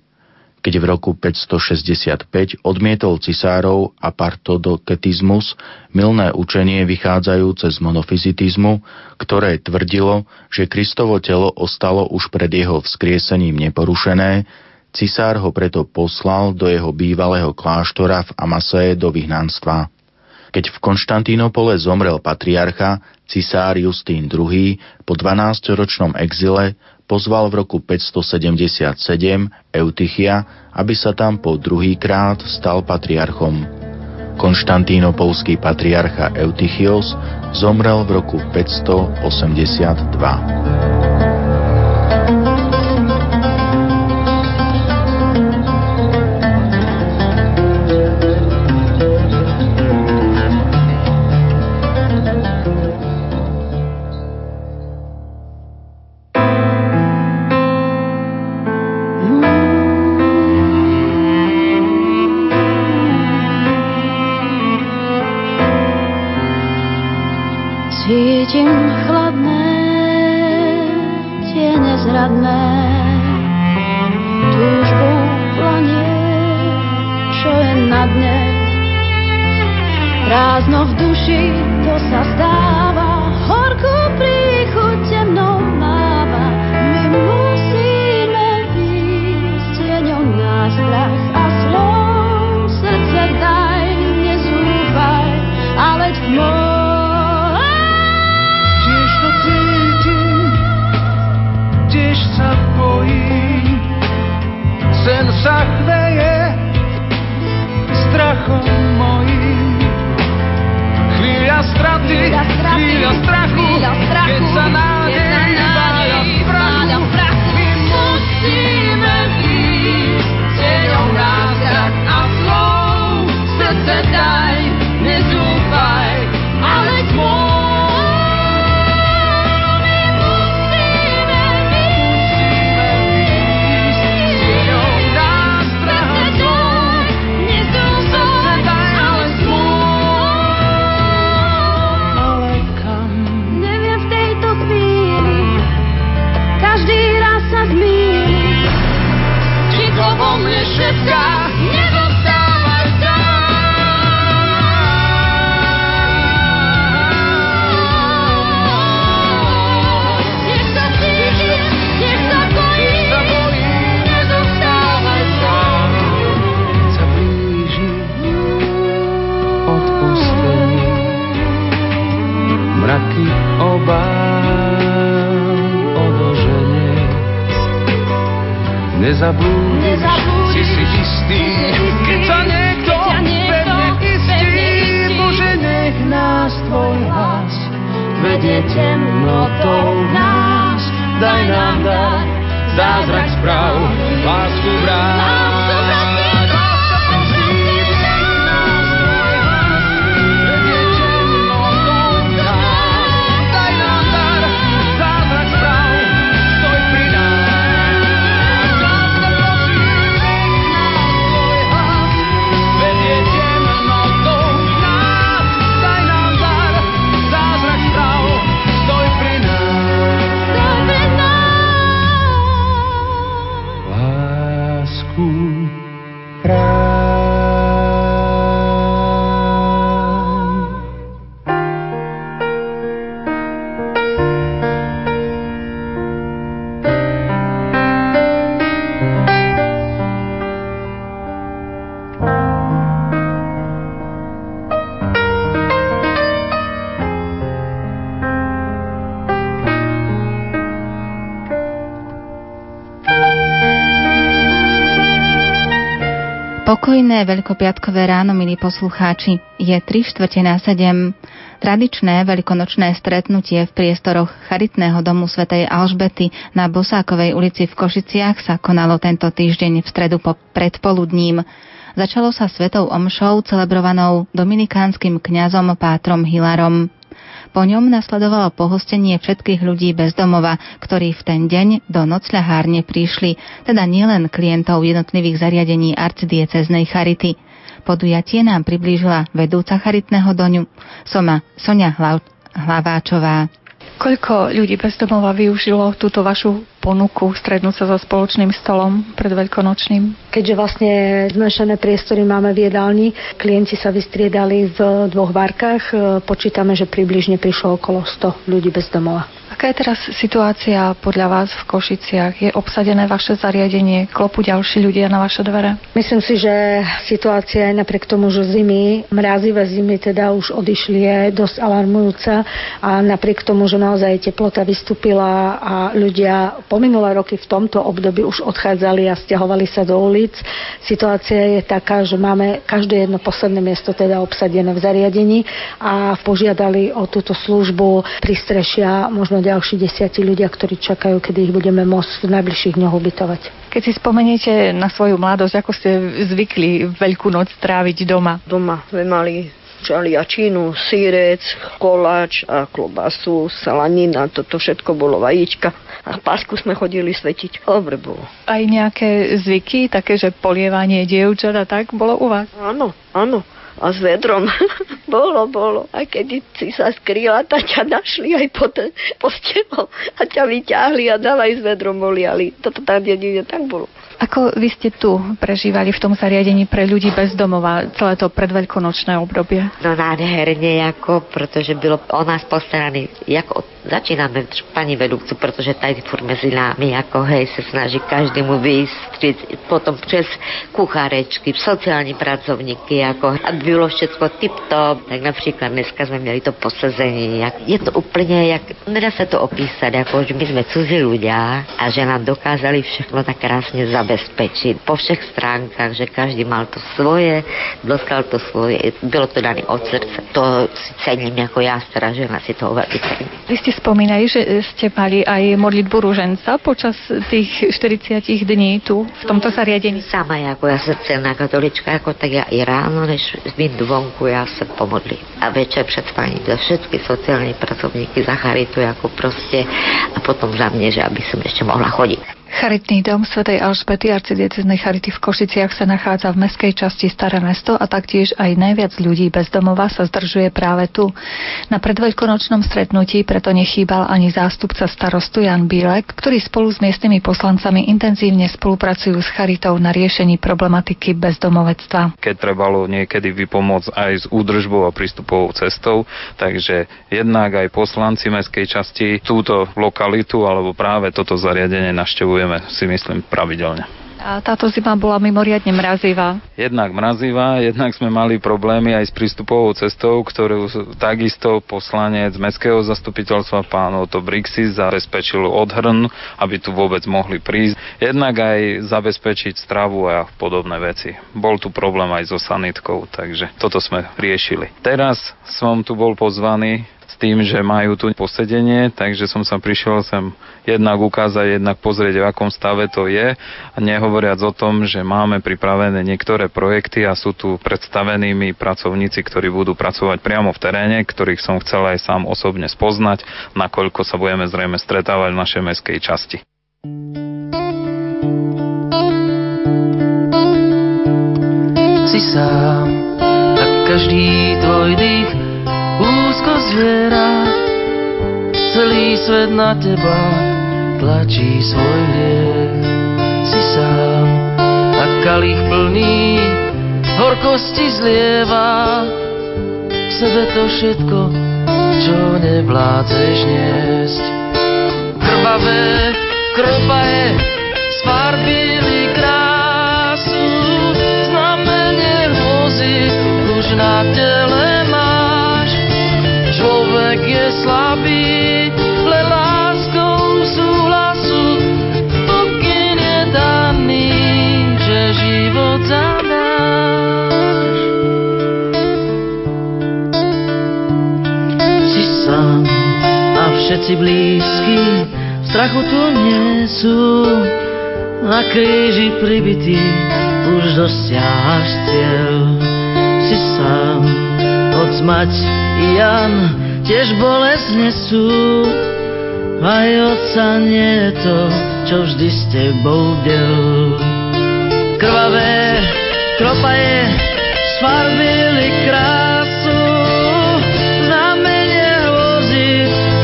Keď v roku päťstošesťdesiatpäť odmietol cisárov apartodoketizmus, mylné učenie vychádzajúce z monofizitizmu, ktoré tvrdilo, že Kristovo telo ostalo už pred jeho vzkriesením neporušené, cisár ho preto poslal do jeho bývalého kláštora v Amaseje do vyhnanstva. Keď v Konštantínopole zomrel patriarcha, cisár Justín druhý. po dvanásťročnom exile pozval v roku päťstosedemdesiatsedem Eutychia, aby sa tam po druhýkrát stal patriarchom. Konštantínopolský patriarcha Eutychios zomrel v roku päťstoosemdesiatdva. Cítim chladné, tie nezradné, túžbu planie, čo je na dne. Prázdno v duši, to sa stáva, horkú príchuť temnou máva. My musíme výjsť tieňou na strach a slov srdce daj, nezúfaj, ale tmou. Sa bojím, sen sa chveje strachom mojím. Chvíľa straty, chvíľa strachu, keď sa nádej váľa v prachu. My musíme výjsť cieľom nástrach a slov, srdce daj, nezúfaj, ale tvoj. Šepká, nezostávaj sám. Nech sa cítim, nech sa bojím, nezostávaj sám. Keď sa blíži odpustenie, mraky obáv odoženie, nezabúdiš. Ty si istý, keď sa niekto pevne istí, Bože, nech nás tvoj hlas vedie temnotou nás. Daj nám dar, zázrak správ, lásku vrát. Pokojné veľkopiatkové ráno, milí poslucháči, je tri štvrte na sedem. Tradičné veľkonočné stretnutie v priestoroch Charitného domu svätej Alžbety na Bosákovej ulici v Košiciach sa konalo tento týždeň v stredu po predpoludním. Začalo sa svetou omšou celebrovanou dominikánskym kňazom Pátrom Hilarom. Po ňom nasledovalo pohostenie všetkých ľudí bez domova, ktorí v ten deň do nocľahárne prišli, teda nielen klientov jednotlivých zariadení arcidiecéznej charity. Podujatie nám priblížila vedúca Charitného domu Soma Sonia Hlaváčová. Koľko ľudí bez domova využilo túto vašu ponuku strednúť sa so spoločným stolom pred veľkonočným? Keďže vlastne zmenšené priestory máme v jedálni, klienti sa vystriedali v dvoch várkach, počítame, že približne prišlo okolo sto ľudí bez domova. Aká je teraz situácia podľa vás v Košiciach? Je obsadené vaše zariadenie? Klopú ďalší ľudia na vaše dvere? Myslím si, že situácia je napriek tomu, že zimy, mrazivé zimy teda už odišli, je dosť alarmujúca a napriek tomu, že naozaj teplota vystúpila a ľudia po minulé roky v tomto období už odchádzali a stiahovali sa do ulic. Situácia je taká, že máme každé jedno posledné miesto teda obsadené v zariadení a požiadali o túto službu prístrešia možno ďalší desiatí ľudia, ktorí čakajú, kedy ich budeme môcť v najbližších dňoch ubytovať. Keď si spomeniete na svoju mladosť, ako ste zvykli veľkú noc tráviť doma? Doma sme mali čaliačinu, sírec, koláč a klobasu, salanina, toto všetko bolo, vajíčka. A pásku sme chodili svetiť. Dobre bolo. Aj nejaké zvyky, také, že polievanie dievčat a tak bolo u vás? Áno, áno. A s vedrom bolo, bolo. A keď si sa skrýla, tak ťa našli aj pod postelou a ťa vyťahli a dávaj s vedrom oliali. Toto tam jedine tak bolo. Ako vy ste tu prežívali v tom zariadení pre ľudí bez domova celé to predveľkonočné obdobie? No nádherne, ako, pretože bylo o nás postarané, ako začíname pani vedúcu, pretože tady furt medzi nami, ako hej, sa snaží každému vyjsť, potom přes kuchárečky, sociálni pracovníky, ako, aby bylo všetko tip-top. Tak napríklad dneska sme mieli to posazenie, je to úplne, jak, nedá sa to opísať, ako, že my sme cudzí ľudia a že nám dokázali všechno tak krásne zabezpečiť. Bezpečiť po všech stránkach, že každý mal to svoje, doskal to svoje, bylo to dané od srdca. To si cením, ako ja, stará žena, si to veľmi cením. Vy ste spomínali, že ste mali aj modlitbu ruženca počas tých štyridsať dní tu, v tomto zariadení? Sama, ako ja som celná katolička, ako tak ja i ráno, než vyjdu vonku, ja sa pomodlím. A večer pred spaním za všetky sociálne pracovníky, za charitu, ako proste, a potom za mne, že aby som ešte mohla chodiť. Charitný dom svätej Alžbety arcidiecéznej charity v Košiciach sa nachádza v mestskej časti Staré mesto a taktiež aj najviac ľudí bez domova sa zdržuje práve tu. Na predveľkonočnom stretnutí preto nechýbal ani zástupca starostu Jan Bílek, ktorý spolu s miestnymi poslancami intenzívne spolupracujú s charitou na riešení problematiky bezdomovectva. Keď trebalo niekedy vypomôcť aj s údržbou a prístupovou cestou, takže jednak aj poslanci mestskej časti túto lokalitu alebo práve toto zariadenie navštevujú, si myslím, pravidelne. A táto zima bola mimoriadne mrazivá. Jednak mrazivá, jednak sme mali problémy aj s prístupovou cestou, ktorú takisto poslanec mestského zastupiteľstva pán Oto Brixis zabezpečil odhrn, aby tu vôbec mohli prísť. Jednak aj zabezpečiť stravu a podobné veci. Bol tu problém aj so sanitkou, takže toto sme riešili. Teraz som tu bol pozvaný s tým, že majú tu posedenie, takže som sa prišiel sem jednak ukázať, jednak pozrieť, v akom stave to je, a nehovoriac o tom, že máme pripravené niektoré projekty a sú tu predstavenými pracovníci, ktorí budú pracovať priamo v teréne, ktorých som chcel aj sám osobne spoznať, nakoľko sa budeme zrejme stretávať v našej mestskej časti. Si sám, tak každý tvoj dých úzko zviera, celý svet na teba tlačí svoj hriech. Si sám a kalich plný horkosti zlieva, v sebe to všetko, čo nevládzeš niesť. Krvavé, krvavé, sfarbili krásu, znamenie hrôzy už na tele máš. Človek je slabý, všetci blízky v strachu tu nie sú, na kríži pribitý už dosiahaš cieľ. Si sám, otec Mať i Jan tiež bolesť nesú, aj otca nie je to, čo vždy s tebou byl. Krvavé kropaje sfarbili krásu, znamenie hrôzy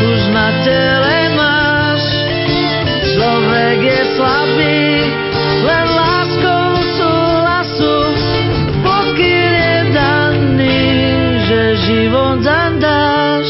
už na tele máš. Človek je slabý, len láskou súhlasu, pokým je daný, že život zandáš.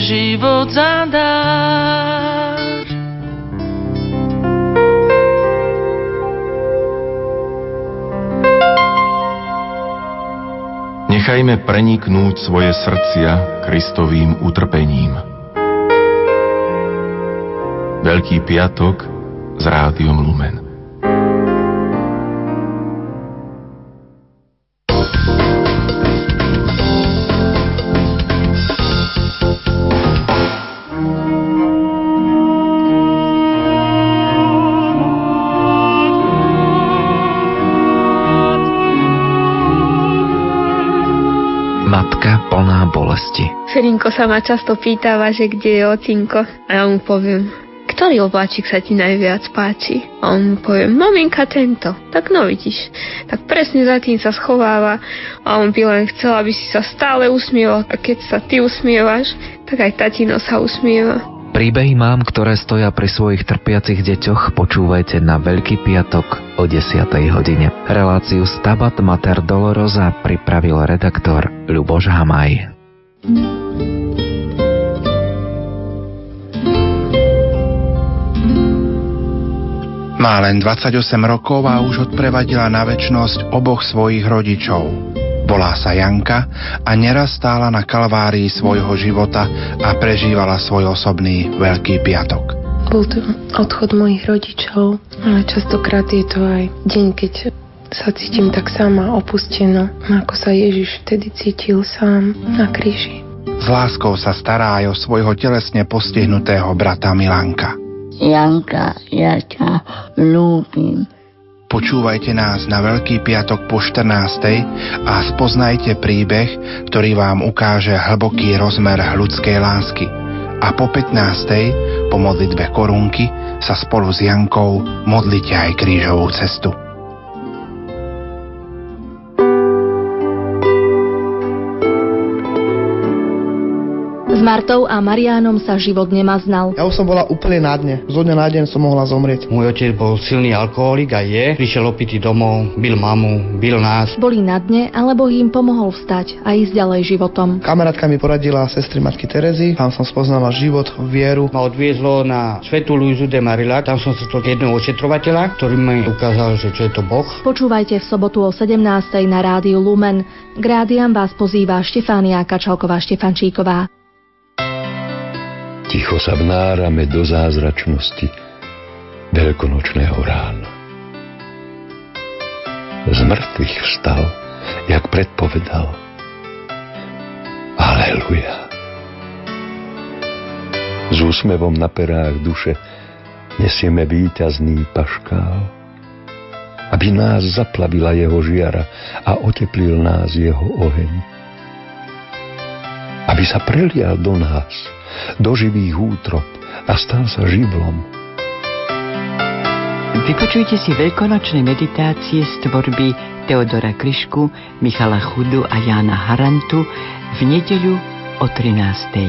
Život zadáš. Nechajme preniknúť svoje srdcia Kristovým utrpením. Veľký piatok s Rádiom Lumen. Šerinko sa ma často pýtava, že kde je ocinko. A ja mu poviem, ktorý obláčik sa ti najviac páči? A on mu povie, maminka, tento. Tak no vidíš. Tak presne za tým sa schováva a on by len chcel, aby si sa stále usmieval. A keď sa ty usmievaš, tak aj tatino sa usmieva. Príbehy mám, ktoré stoja pri svojich trpiacich deťoch, počúvajte na Veľký piatok o desiatej hodine. Reláciu Stabat Mater Dolorosa pripravil redaktor Ľuboš Hamaj. Má len dvadsaťosem rokov a už odprevadila na večnosť oboch svojich rodičov. Volá sa Janka a neraz stála na kalvárii svojho života a prežívala svoj osobný Veľký piatok. Bol to odchod mojich rodičov, ale častokrát je to aj deň, keď sa cítim tak sama, opustená, ako sa Ježiš vtedy cítil sám na kríži. S láskou sa stará aj o svojho telesne postihnutého brata Milanka. Janka, ja ťa ľúbim. Počúvajte nás na Veľký piatok po štrnástej a spoznajte príbeh, ktorý vám ukáže hlboký rozmer ľudskej lásky. A po pätnástej po modlitbe korunky sa spolu s Jankou modlite aj krížovú cestu. S Martou a Mariánom sa život nemaznal. Ja už som bola úplne na dne. Zo dňa na deň som mohla zomrieť. Môj otec bol silný alkoholik a je. Prišiel opitý domov, bil mamu, bil nás. Boli na dne, ale Boh im pomohol vstať a ísť ďalej životom. Kamarátka mi poradila sestry matky Terezy. Tam som spoznala život, vieru. Ma odviezlo na Svetú Luizu de Marilla. Tam som sa stretol jedného ošetrovateľa, ktorý mi ukázal, že čo je to Boh. Počúvajte v sobotu o sedemnástej na Rádiu Lumen. K rádiam vás pozýva Štefánia Kačalková Štefančíková. Ticho sa vnárame do zázračnosti veľkonočného rána. Z mŕtvych vstal, jak predpovedal. Aleluja. S úsmevom na perách duše nesieme víťazný paškál, aby nás zaplavila jeho žiara a oteplil nás jeho oheň. Aby sa prelial do nás, do živých útrop a stal sa živlom. Vypočujte si veľkonočné meditácie z tvorby Teodora Krišku, Michala Chudu a Jána Harantu v nedeľu o trinástej.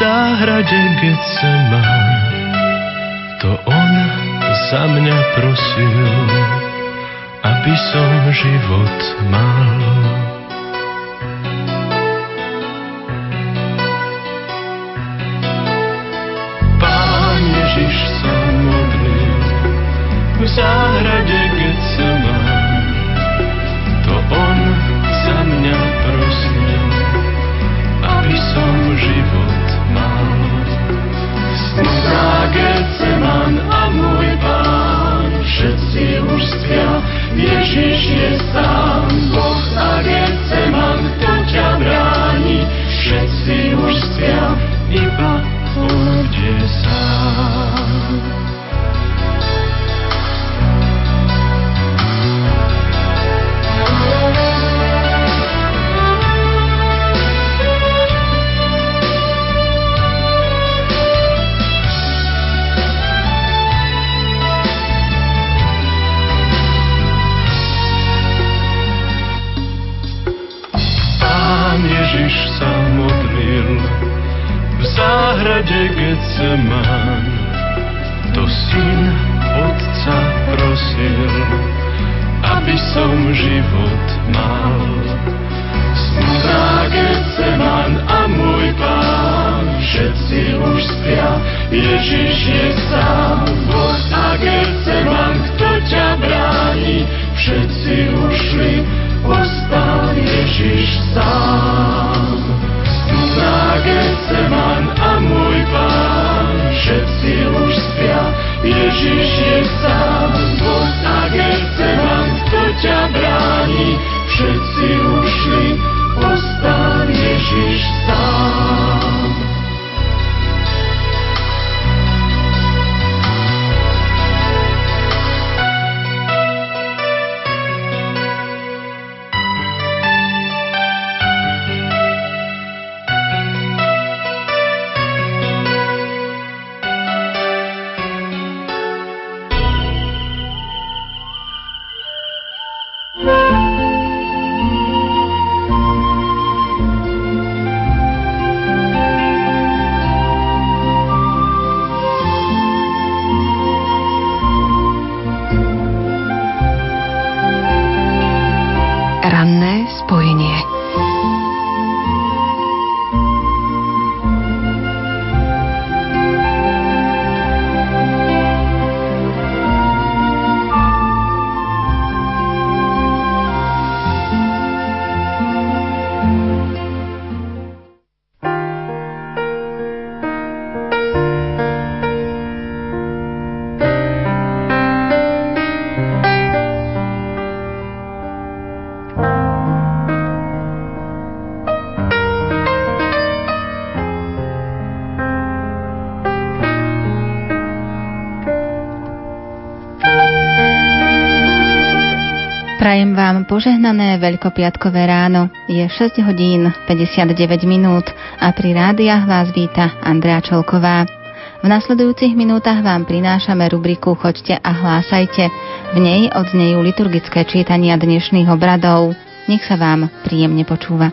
Záhrade Getsemán, to on za mňa prosil, aby som život mal. Pán Ježiš sa modlil v záhrade Getsemán, to on za mňa prosil, aby som život mal. Modrá Getseman a môj Pán, všetci už spia, Ježiš je sám. Boh a Getseman, to ťa žil, aby som život mal. Smutná Getseman a môj Pán, všetci už spia, Ježiš je sám. Boh a Getseman, kto ťa bráni, všetci ušli, ostal Ježiš sám. Smutná Getseman a môj Pán, všetci už spia, Ježiš je sám. Boh a Getseman, kto ťa bráni, všetci ušli, ostal Ježiš sám. Prajem vám požehnané veľkopiatkové ráno. Je šesť hodín päťdesiatdeväť minút a pri rádiách vás víta Andrea Čelková. V nasledujúcich minútach vám prinášame rubriku Choďte a hlásajte. V nej odznejú liturgické čítania dnešných obradov. Nech sa vám príjemne počúva.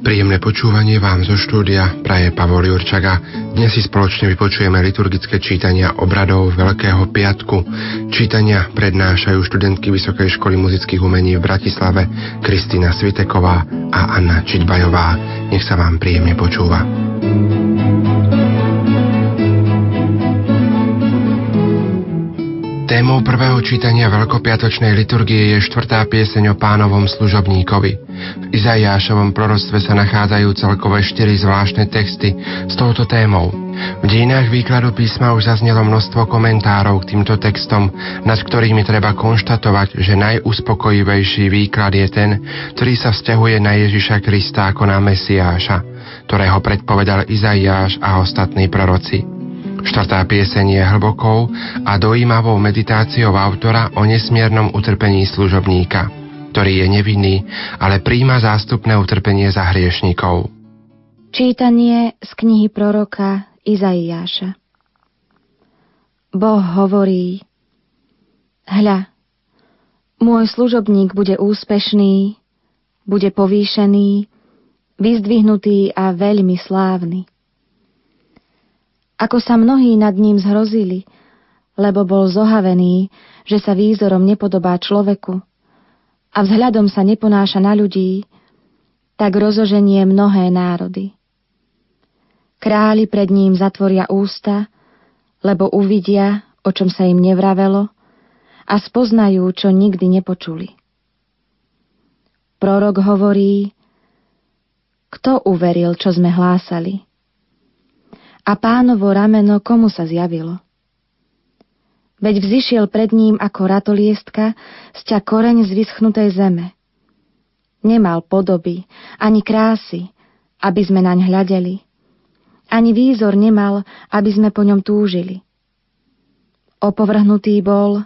Príjemné počúvanie vám zo štúdia praje Pavol Jurčaga. Dnes si spoločne vypočujeme liturgické čítania obradov Veľkého piatku. Čítania prednášajú študentky Vysokej školy muzických umení v Bratislave Kristína Sviteková a Anna Čitbajová. Nech sa vám príjemne počúva. Témou prvého čítania veľkopiatočnej liturgie je štvrtá pieseň o Pánovom služobníkovi. V Izaiášovom proroctve sa nachádzajú celkové štyri zvláštne texty s touto témou. V dejinách výkladu písma už zaznelo množstvo komentárov k týmto textom, nad ktorými treba konštatovať, že najuspokojivejší výklad je ten, ktorý sa vzťahuje na Ježiša Krista ako na Mesiáša, ktorého predpovedal Izaiáš a ostatní proroci. Štvrtá pieseň je hlbokou a dojímavou meditáciou autora o nesmiernom utrpení služobníka, ktorý je nevinný, ale prijíma zástupné utrpenie za hriešnikov. Čítanie z knihy proroka Izaiáša. Boh hovorí: Hľa, môj služobník bude úspešný, bude povýšený, vyzdvihnutý a veľmi slávny. Ako sa mnohí nad ním zhrozili, lebo bol zohavený, že sa výzorom nepodobá človeku a vzhľadom sa neponáša na ľudí, tak rozoženie mnohé národy. Králi pred ním zatvoria ústa, lebo uvidia, o čom sa im nevravelo, a spoznajú, čo nikdy nepočuli. Prorok hovorí: Kto uveril, čo sme hlásali? A Pánovo rameno komu sa zjavilo? Veď vzišiel pred ním ako ratoliestka, sťa koreň z vyschnutej zeme. Nemal podoby, ani krásy, aby sme naň hľadeli. Ani výzor nemal, aby sme po ňom túžili. Opovrhnutý bol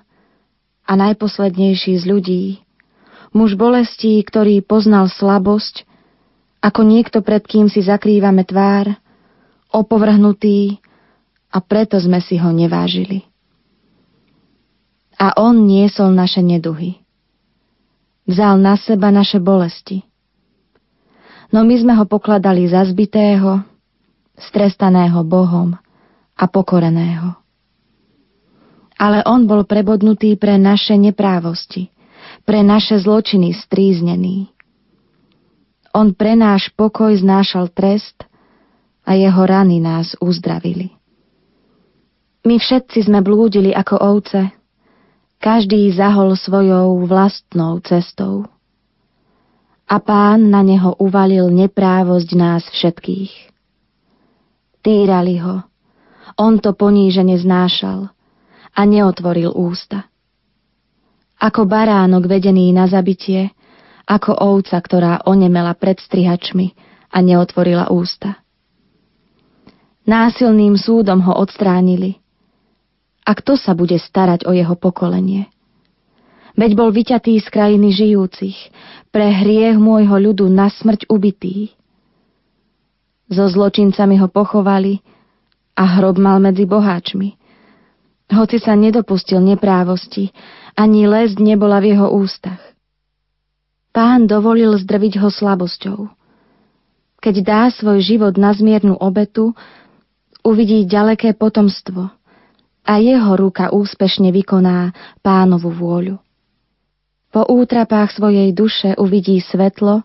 a najposlednejší z ľudí, muž bolestí, ktorý poznal slabosť, ako niekto, pred kým si zakrývame tvár, opovrhnutý, a preto sme si ho nevážili. A on niesol naše neduhy. Vzal na seba naše bolesti. No my sme ho pokladali za zbitého, strestaného Bohom a pokoreného. Ale on bol prebodnutý pre naše neprávosti, pre naše zločiny stríznený. On pre náš pokoj znášal trest a jeho rany nás uzdravili. My všetci sme blúdili ako ovce, každý zahol svojou vlastnou cestou. A Pán na neho uvalil neprávosť nás všetkých. Týrali ho, on to ponížene znášal a neotvoril ústa. Ako baránok vedený na zabitie, ako ovca, ktorá onemela pred strihačmi a neotvorila ústa. Násilným súdom ho odstránili. A kto sa bude starať o jeho pokolenie? Veď bol vyťatý z krajiny žijúcich, pre hriech môjho ľudu na smrť ubitý. So zločincami ho pochovali a hrob mal medzi boháčmi. Hoci sa nedopustil neprávosti, ani lesť nebola v jeho ústach. Pán dovolil zdrviť ho slabosťou. Keď dá svoj život na zmiernu obetu, uvidí ďaleké potomstvo, a jeho ruka úspešne vykoná Pánovu vôľu. Po útrapách svojej duše uvidí svetlo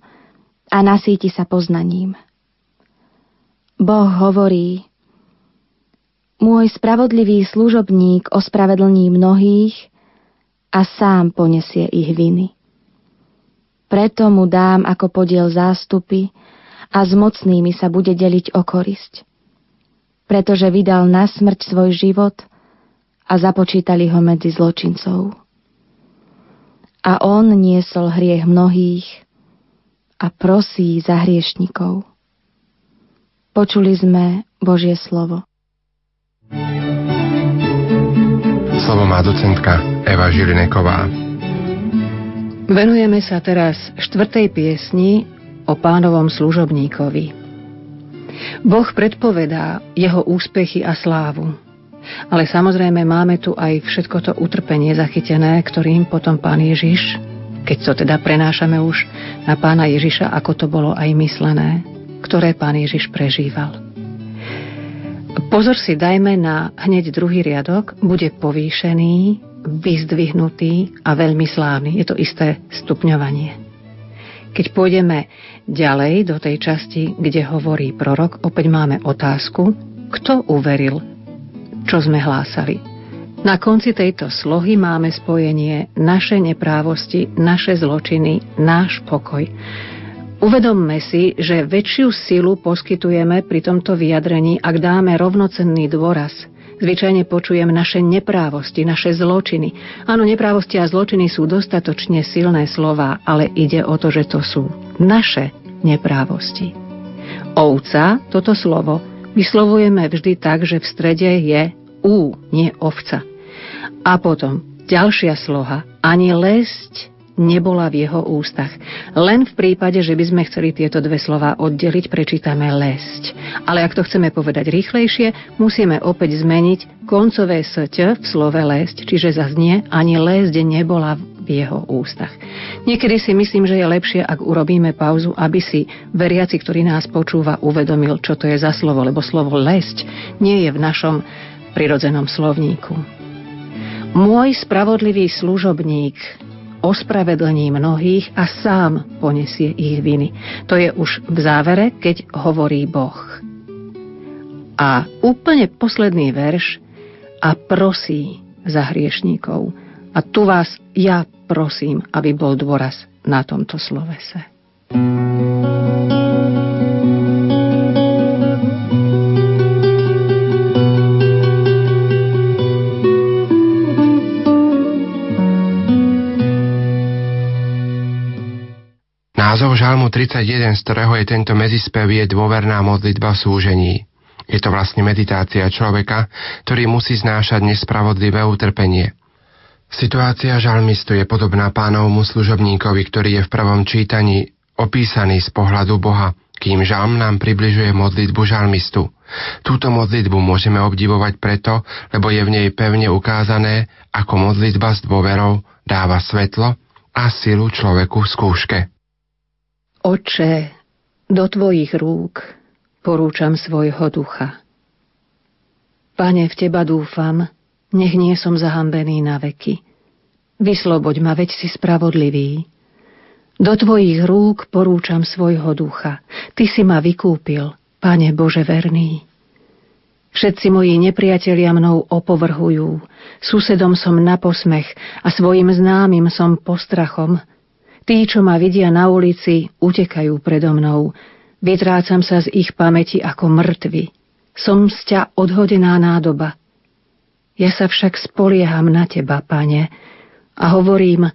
a nasíti sa poznaním. Boh hovorí: Môj spravodlivý služobník ospravedlní mnohých a sám poniesie ich viny. Preto mu dám ako podiel zástupy a s mocnými sa bude deliť o korisť. Pretože vydal na smrť svoj život a započítali ho medzi zločincov. A on niesol hriech mnohých a prosí za hriešnikov. Počuli sme Božie slovo. Slovo má docentka Eva Žilineková. Venujeme sa teraz štvrtej piesni o Pánovom služobníkovi. Boh predpovedá jeho úspechy a slávu. Ale samozrejme máme tu aj všetko to utrpenie zachytené, ktorým potom Pán Ježiš, keď to teda prenášame už na Pána Ježiša, ako to bolo aj myslené, ktoré Pán Ježiš prežíval. Pozor si dajme na hneď druhý riadok, bude povýšený, vyzdvihnutý a veľmi slávny. Je to isté stupňovanie. Keď pôjdeme ďalej do tej časti, kde hovorí prorok, opäť máme otázku, kto uveril, čo sme hlásali. Na konci tejto slohy máme spojenie naše neprávosti, naše zločiny, náš pokoj. Uvedomme si, že väčšiu silu poskytujeme pri tomto vyjadrení, ak dáme rovnocenný dôraz. Zvyčajne počujem naše neprávosti, naše zločiny. Áno, neprávosti a zločiny sú dostatočne silné slová, ale ide o to, že to sú naše neprávosti. Ovca, toto slovo, vyslovujeme vždy tak, že v strede je ú, nie ovca. A potom ďalšia sloha. Ani lesť nebola v jeho ústach. Len v prípade, že by sme chceli tieto dve slová oddeliť, prečítame lesť. Ale ak to chceme povedať rýchlejšie, musíme opäť zmeniť koncové sť v slove lesť, čiže zaznie ani lesť nebola v v jeho ústach. Niekedy si myslím, že je lepšie, ak urobíme pauzu, aby si veriaci, ktorý nás počúva, uvedomil, čo to je za slovo, lebo slovo lesť nie je v našom prirodzenom slovníku. Môj spravodlivý služobník ospravedlní mnohých a sám poniesie ich viny. To je už v závere, keď hovorí Boh. A úplne posledný verš: a prosí za hriešníkov. A tu vás ja prosím, aby bol dôraz na tomto slovese. Názov žalmu tridsaťjeden, z ktorého je tento mezispev, je dôverná modlitba v súžení. Je to vlastne meditácia človeka, ktorý musí znášať nespravodlivé utrpenie. Situácia žalmistu je podobná pánovmu služobníkovi, ktorý je v prvom čítaní opísaný z pohľadu Boha, kým žalm nám približuje modlitbu žalmistu. Túto modlitbu môžeme obdivovať preto, lebo je v nej pevne ukázané, ako modlitba s dôverou dáva svetlo a silu človeku v skúške. Oče, do tvojich rúk porúčam svojho ducha. Pane, v teba dúfam, nech nie som zahambený na veky. Vysloboď ma, veď si spravodlivý. Do tvojich rúk porúčam svojho ducha. Ty si ma vykúpil, Pane Bože verný. Všetci moji nepriatelia mnou opovrhujú. Susedom som na posmech a svojim známym som postrachom. Tí, čo ma vidia na ulici, utekajú predo mnou. Vytrácam sa z ich pamäti ako mŕtvy. Som z ťa odhodená nádoba. Ja sa však spolieham na teba, Pane, a hovorím,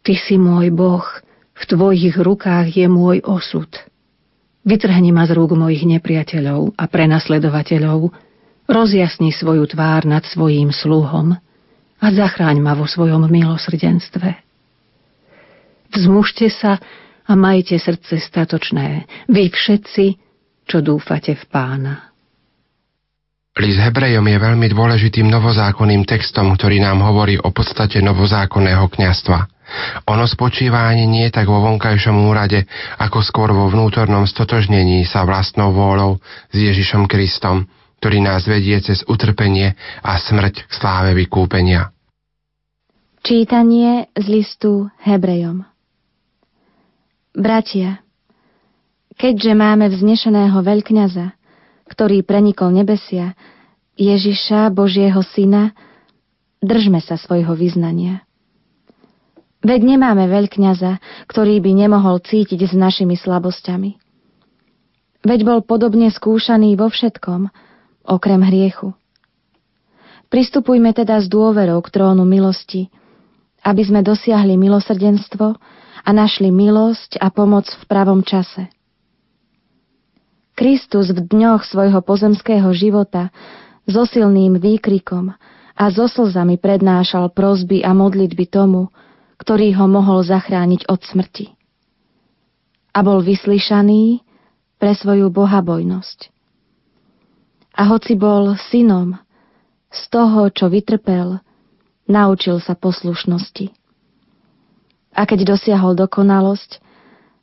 ty si môj Boh, v tvojich rukách je môj osud. Vytrhni ma z rúk mojich nepriateľov a prenasledovateľov, rozjasni svoju tvár nad svojím sluhom a zachráň ma vo svojom milosrdenstve. Vzmužte sa a majte srdce statočné, vy všetci, čo dúfate v Pána. List Hebrejom je veľmi dôležitým novozákonným textom, ktorý nám hovorí o podstate novozákonného kňazstva. Ono spočíva ani nie tak vo vonkajšom úrade, ako skôr vo vnútornom stotožnení sa vlastnou vôľou s Ježišom Kristom, ktorý nás vedie cez utrpenie a smrť k sláve vykúpenia. Čítanie z listu Hebrejom. Bratia, keďže máme vznešeného veľkňaza, ktorý prenikol nebesia, Ježiša, Božieho Syna, držme sa svojho vyznania. Veď nemáme veľkňaza, ktorý by nemohol cítiť s našimi slabosťami. Veď bol podobne skúšaný vo všetkom, okrem hriechu. Pristupujme teda s dôverou k trónu milosti, aby sme dosiahli milosrdenstvo a našli milosť a pomoc v pravom čase. Kristus v dňoch svojho pozemského života so silným výkrikom a so slzami prednášal prosby a modlitby tomu, ktorý ho mohol zachrániť od smrti. A bol vyslyšaný pre svoju bohabojnosť. A hoci bol synom, z toho, čo vytrpel, naučil sa poslušnosti. A keď dosiahol dokonalosť,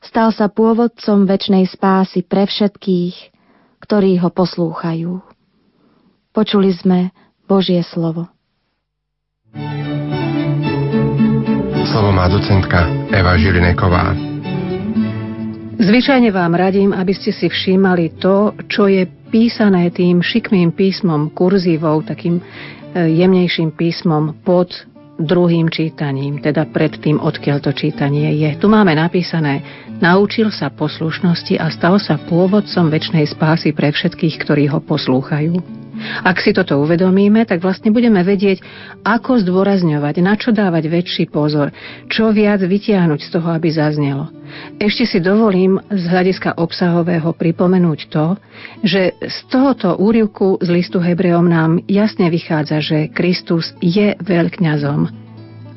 stal sa pôvodcom večnej spásy pre všetkých, ktorí ho poslúchajú. Počuli sme Božie slovo. Slovo má docentka Eva Žilineková. Zvyčajne vám radím, aby ste si všímali to, čo je písané tým šikmým písmom, kurzívou, takým jemnejším písmom pod druhým čítaním, teda pred tým, odkiaľ to čítanie je. Tu máme napísané: naučil sa poslušnosti a stal sa pôvodcom večnej spásy pre všetkých, ktorí ho poslúchajú. Ak si toto uvedomíme, tak vlastne budeme vedieť, ako zdôrazňovať, na čo dávať väčší pozor, čo viac vytiahnuť z toho, aby zaznelo. Ešte si dovolím z hľadiska obsahového pripomenúť to, že z tohoto úryvku z listu Hebrejom nám jasne vychádza, že Kristus je veľkňazom,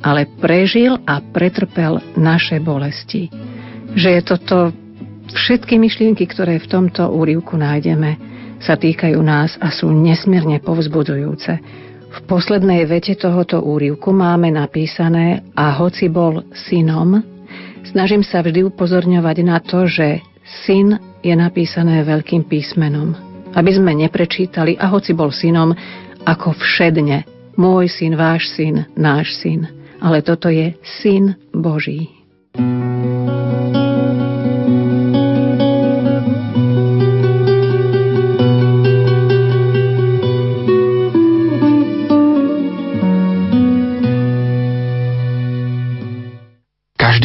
ale prežil a pretrpel naše bolesti. Že je toto všetky myšlienky, ktoré v tomto úryvku nájdeme, sa týkajú nás a sú nesmierne povzbudujúce. V poslednej vete tohoto úryvku máme napísané: a hoci bol synom, snažím sa vždy upozorňovať na to, že syn je napísané veľkým písmenom. Aby sme neprečítali: a hoci bol synom, ako všedne. Môj syn, váš syn, náš syn. Ale toto je Syn Boží.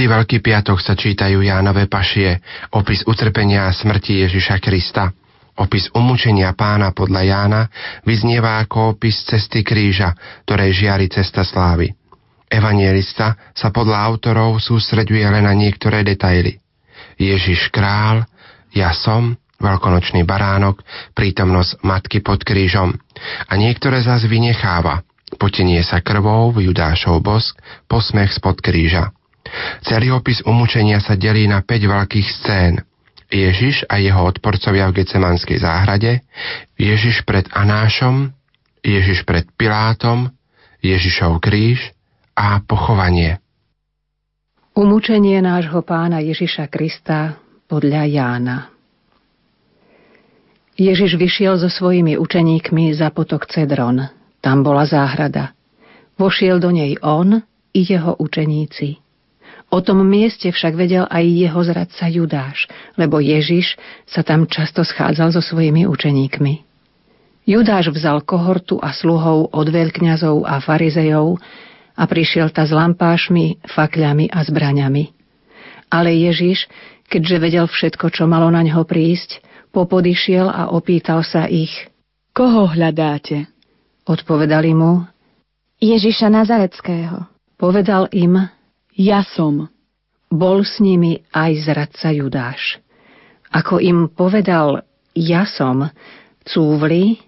Veľký piatok sa čítajú Jánove pašie, opis utrpenia a smrti Ježiša Krista. Opis umúčenia Pána podľa Jána vyznieva ako opis cesty kríža, ktorej žiari cesta slávy. Evanjelista sa podľa autorov sústreďuje len na niektoré detaily. Ježiš král, ja som, veľkonočný baránok, prítomnosť matky pod krížom. A niektoré zas vynecháva, potenie sa krvou, Judášov bosk, posmech spod kríža. Celý opis umúčenia sa delí na päť veľkých scén. Ježiš a jeho odporcovia v Getsemanskej záhrade, Ježiš pred Anášom, Ježiš pred Pilátom, Ježišov kríž a pochovanie. Umúčenie nášho pána Ježiša Krista podľa Jána. Ježiš vyšiel so svojimi učeníkmi za potok Cedron. Tam bola záhrada. Vošiel do nej on i jeho učeníci. O tom mieste však vedel aj jeho zradca Judáš, lebo Ježiš sa tam často schádzal so svojimi učeníkmi. Judáš vzal kohortu a sluhov od veľkňazov a farizejov a prišiel ta s lampášmi, fakľami a zbraňami. Ale Ježiš, keďže vedel všetko, čo malo na ňo prísť, popodišiel a opýtal sa ich: "Koho hľadáte?" Odpovedali mu: "Ježiša Nazaretského." Povedal im: "Ja som." Bol s nimi aj zradca Judáš. Ako im povedal "ja som", cúvli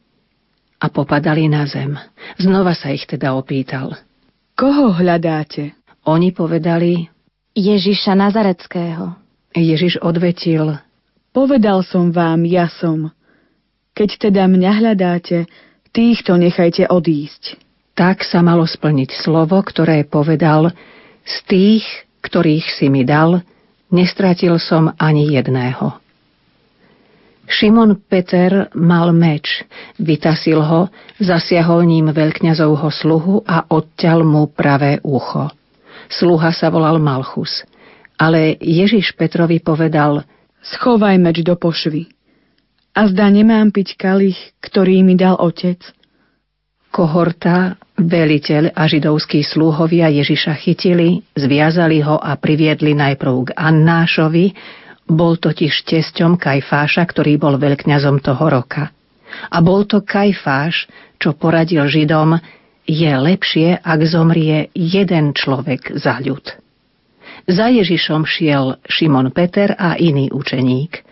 a popadali na zem. Znova sa ich teda opýtal: "Koho hľadáte?" Oni povedali: "Ježiša Nazaretského." Ježiš odvetil: "Povedal som vám, ja som. Keď teda mňa hľadáte, týchto nechajte odísť." Tak sa malo splniť slovo, ktoré povedal: "Z tých, ktorých si mi dal, nestratil som ani jedného." Šimon Peter mal meč, vytasil ho, zasiahol ním veľkňazovho sluhu a odťal mu pravé ucho. Sluha sa volal Malchus, ale Ježiš Petrovi povedal: "Schovaj meč do pošvy. A zdá nemám piť kalich, ktorý mi dal otec?" Kohorta, veliteľ a židovskí sluhovia Ježiša chytili, zviazali ho a priviedli najprv k Annášovi, bol totiž tesťom Kajfáša, ktorý bol veľkňazom toho roka. A bol to Kajfáš, čo poradil Židom: je lepšie, ak zomrie jeden človek za ľud. Za Ježišom šiel Šimon Peter a iný učeník.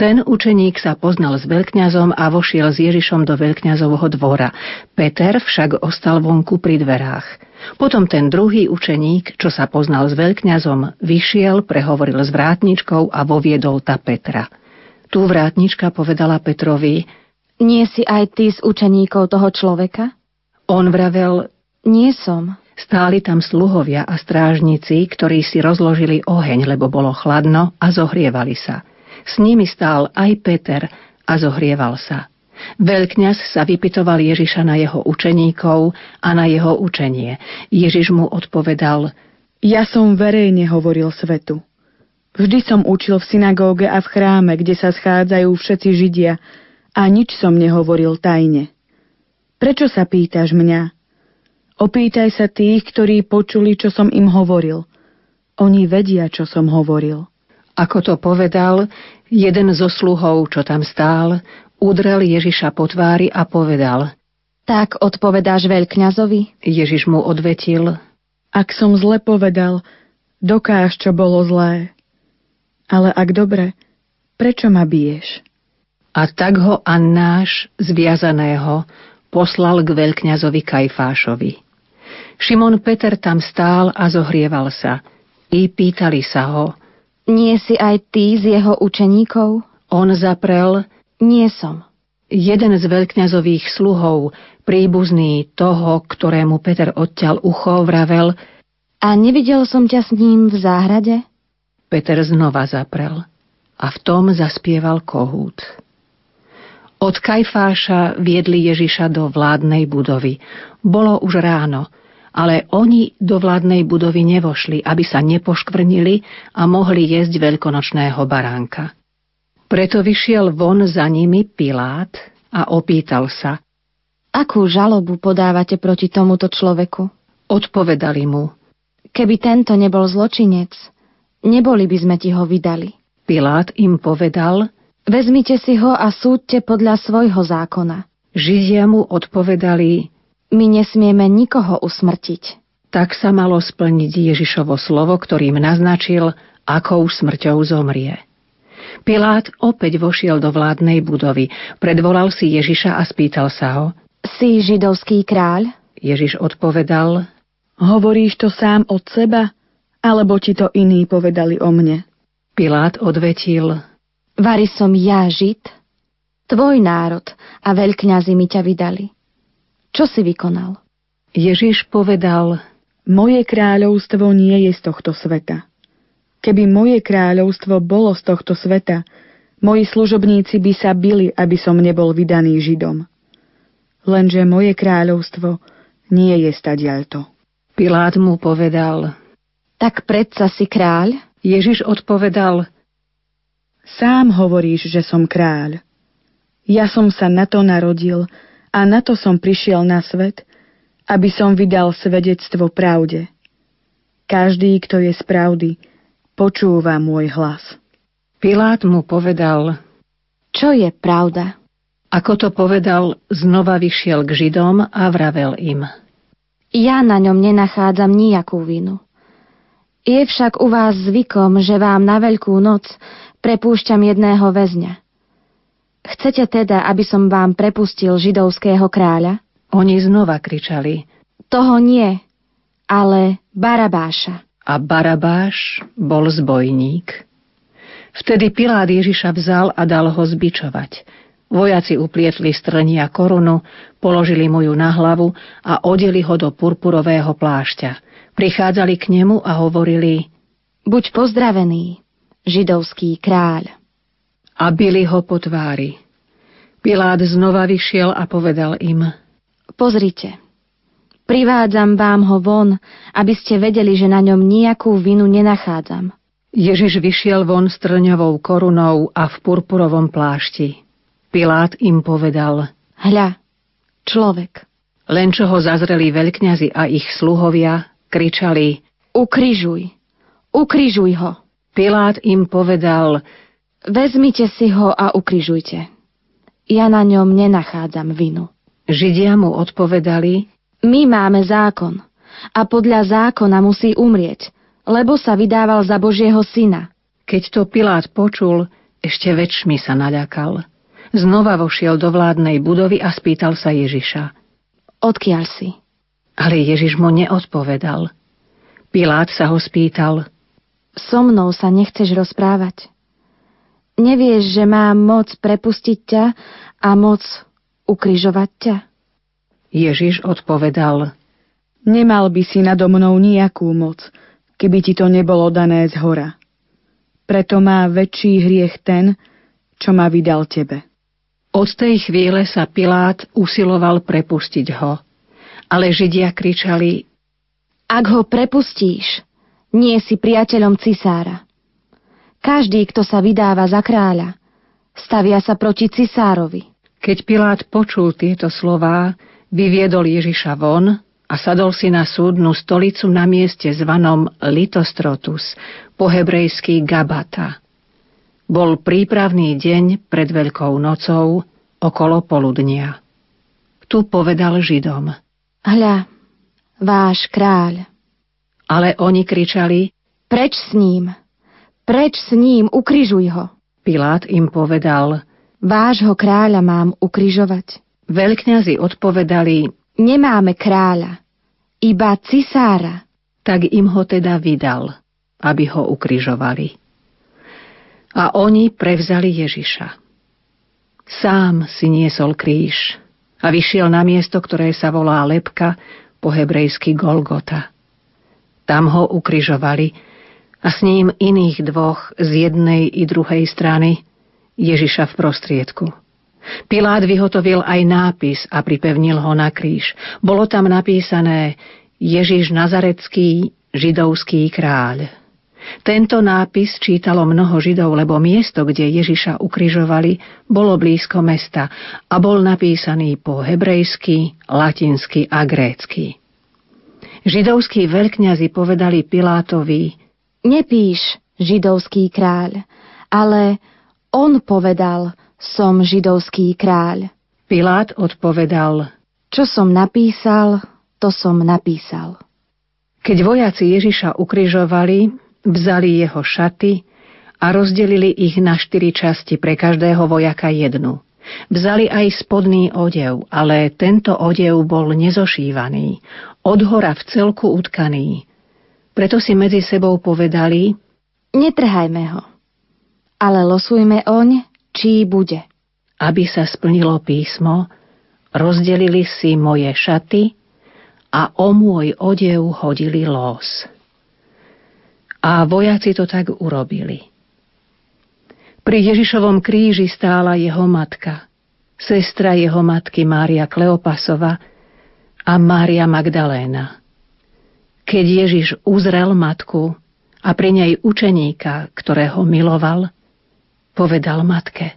Ten učeník sa poznal s veľkňazom a vošiel s Ježišom do veľkňazovho dvora. Peter však ostal vonku pri dverách. Potom ten druhý učeník, čo sa poznal s veľkňazom, vyšiel, prehovoril s vrátničkou a voviedol ta Petra. Tu vrátnička povedala Petrovi: "Nie si aj ty z učeníkov toho človeka?" On vravel: "Nie som." Stáli tam sluhovia a strážnici, ktorí si rozložili oheň, lebo bolo chladno, a zohrievali sa. S nimi stál aj Peter a zohrieval sa. Veľkňaz sa vypytoval Ježiša na jeho učeníkov a na jeho učenie. Ježiš mu odpovedal: "Ja som verejne hovoril svetu. Vždy som učil v synagóge a v chráme, kde sa schádzajú všetci Židia, a nič som nehovoril tajne. Prečo sa pýtaš mňa? Opýtaj sa tých, ktorí počuli, čo som im hovoril. Oni vedia, čo som hovoril." Ako to povedal, jeden zo sluhov, čo tam stál, udrel Ježiša po tvári a povedal: "Tak odpovedáš veľkňazovi?" Ježiš mu odvetil: "Ak som zle povedal, dokáž, čo bolo zlé. Ale ak dobre, prečo ma biješ?" A tak ho Annáš, zviazaného, poslal k veľkňazovi Kajfášovi. Šimon Peter tam stál a zohrieval sa. I pýtali sa ho: "Nie si aj ty z jeho učeníkov?" On zaprel: "Nie som." Jeden z veľkňazových sluhov, príbuzný toho, ktorému Peter odťal ucho, vravel: "A nevidel som ťa s ním v záhrade?" Peter znova zaprel. A v tom zaspieval kohút. Od Kajfáša viedli Ježiša do vládnej budovy. Bolo už ráno. Ale oni do vládnej budovy nevošli, aby sa nepoškvrnili a mohli jesť veľkonočného baránka. Preto vyšiel von za nimi Pilát a opýtal sa: "Akú žalobu podávate proti tomuto človeku?" Odpovedali mu: "Keby tento nebol zločinec, neboli by sme ti ho vydali." Pilát im povedal: "Vezmite si ho a súďte podľa svojho zákona." Židia mu odpovedali: "My nesmieme nikoho usmrtiť." Tak sa malo splniť Ježišovo slovo, ktorým naznačil, akou smrťou zomrie. Pilát opäť vošiel do vládnej budovy, predvolal si Ježiša a spýtal sa ho: Si židovský kráľ? Ježiš odpovedal: Hovoríš to sám od seba, alebo ti to iní povedali o mne? Pilát odvetil: Vari som ja žid? Tvoj národ a veľkňazi mi ťa vydali. Čo si vykonal? Ježiš povedal: Moje kráľovstvo nie je z tohto sveta. Keby moje kráľovstvo bolo z tohto sveta, moji služobníci by sa bili, aby som nebol vydaný Židom. Lenže moje kráľovstvo nie je stadiaľto. Pilát mu povedal: Tak predsa si kráľ? Ježiš odpovedal: Sám hovoríš, že som kráľ. Ja som sa na to narodil a na to som prišiel na svet, aby som vydal svedectvo pravde. Každý, kto je z pravdy, počúva môj hlas. Pilát mu povedal: Čo je pravda? Ako to povedal, znova vyšiel k Židom a vravel im: Ja na ňom nenachádzam nijakú vinu. Je však u vás zvykom, že vám na Veľkú noc prepúšťam jedného väzňa. Chcete teda, aby som vám prepustil židovského kráľa? Oni znova kričali: Toho nie, ale Barabáša. A Barabáš bol zbojník. Vtedy Pilát Ježiša vzal a dal ho zbičovať. Vojaci uplietli strni a korunu, položili mu ju na hlavu a odeli ho do purpurového plášťa. Prichádzali k nemu a hovorili: Buď pozdravený, židovský kráľ. A bili ho po tvári. Pilát znova vyšiel a povedal im: Pozrite, privádzam vám ho von, aby ste vedeli, že na ňom nejakú vinu nenachádzam. Ježiš vyšiel von s trňovou korunou a v purpurovom plášti. Pilát im povedal: Hľa, človek. Len čo ho zazreli veľkňazi a ich sluhovia, kričali: Ukrižuj, ukrižuj ho. Pilát im povedal: Vezmite si ho a ukrižujte. Ja na ňom nenachádzam vinu. Židia mu odpovedali: My máme zákon a podľa zákona musí umrieť, lebo sa vydával za Božieho syna. Keď to Pilát počul, ešte väčšmi sa naľakal. Znova vošiel do vládnej budovy a spýtal sa Ježiša: Odkiaľ si? Ale Ježiš mu neodpovedal. Pilát sa ho spýtal: So mnou sa nechceš rozprávať? Nevieš, že mám moc prepustiť ťa a moc ukrižovať ťa? Ježiš odpovedal: Nemal by si nado mnou nejakú moc, keby ti to nebolo dané zhora. Preto má väčší hriech ten, čo ma vydal tebe. Od tej chvíle sa Pilát usiloval prepustiť ho, ale Židia kričali: Ak ho prepustíš, nie si priateľom cisára. Každý, kto sa vydáva za kráľa, stavia sa proti cisárovi. Keď Pilát počul tieto slová, vyviedol Ježiša von a sadol si na súdnu stolicu na mieste zvanom Litostrotus, po hebrejsky Gabata. Bol prípravný deň pred Veľkou nocou, okolo poludnia. Tu povedal Židom: Hľa, váš kráľ. Ale oni kričali: Preč s ním, preč s ním, ukrižuj ho. Pilát im povedal: Vášho kráľa mám ukrižovať? Veľkňazi odpovedali: Nemáme kráľa, iba cisára. Tak im ho teda vydal, aby ho ukrižovali. A oni prevzali Ježiša. Sám si niesol kríž a vyšiel na miesto, ktoré sa volá Lebka, po hebrejsky Golgota. Tam ho ukrižovali a s ním iných dvoch z jednej i druhej strany, Ježiša v prostriedku. Pilát vyhotovil aj nápis a pripevnil ho na kríž. Bolo tam napísané: Ježiš Nazarecký, židovský kráľ. Tento nápis čítalo mnoho Židov, lebo miesto, kde Ježiša ukrižovali, bolo blízko mesta a bol napísaný po hebrejsky, latinsky a grécky. Židovskí veľkňazi povedali Pilátovi: Nepíš židovský kráľ, ale on povedal: Som židovský kráľ. Pilát odpovedal: Čo som napísal, to som napísal. Keď vojaci Ježiša ukrižovali, vzali jeho šaty a rozdelili ich na štyri časti, pre každého vojaka jednu. Vzali aj spodný odev, ale tento odev bol nezošívaný, odhora v celku utkaný. Preto si medzi sebou povedali: netrhajme ho, ale losujme oň, čí bude. Aby sa splnilo písmo, rozdelili si moje šaty a o môj odev hodili lós. A vojaci to tak urobili. Pri Ježišovom kríži stála jeho matka, sestra jeho matky Mária Kleopasova a Mária Magdaléna. Keď Ježiš uzrel matku a pri nej učeníka, ktorého miloval, povedal matke: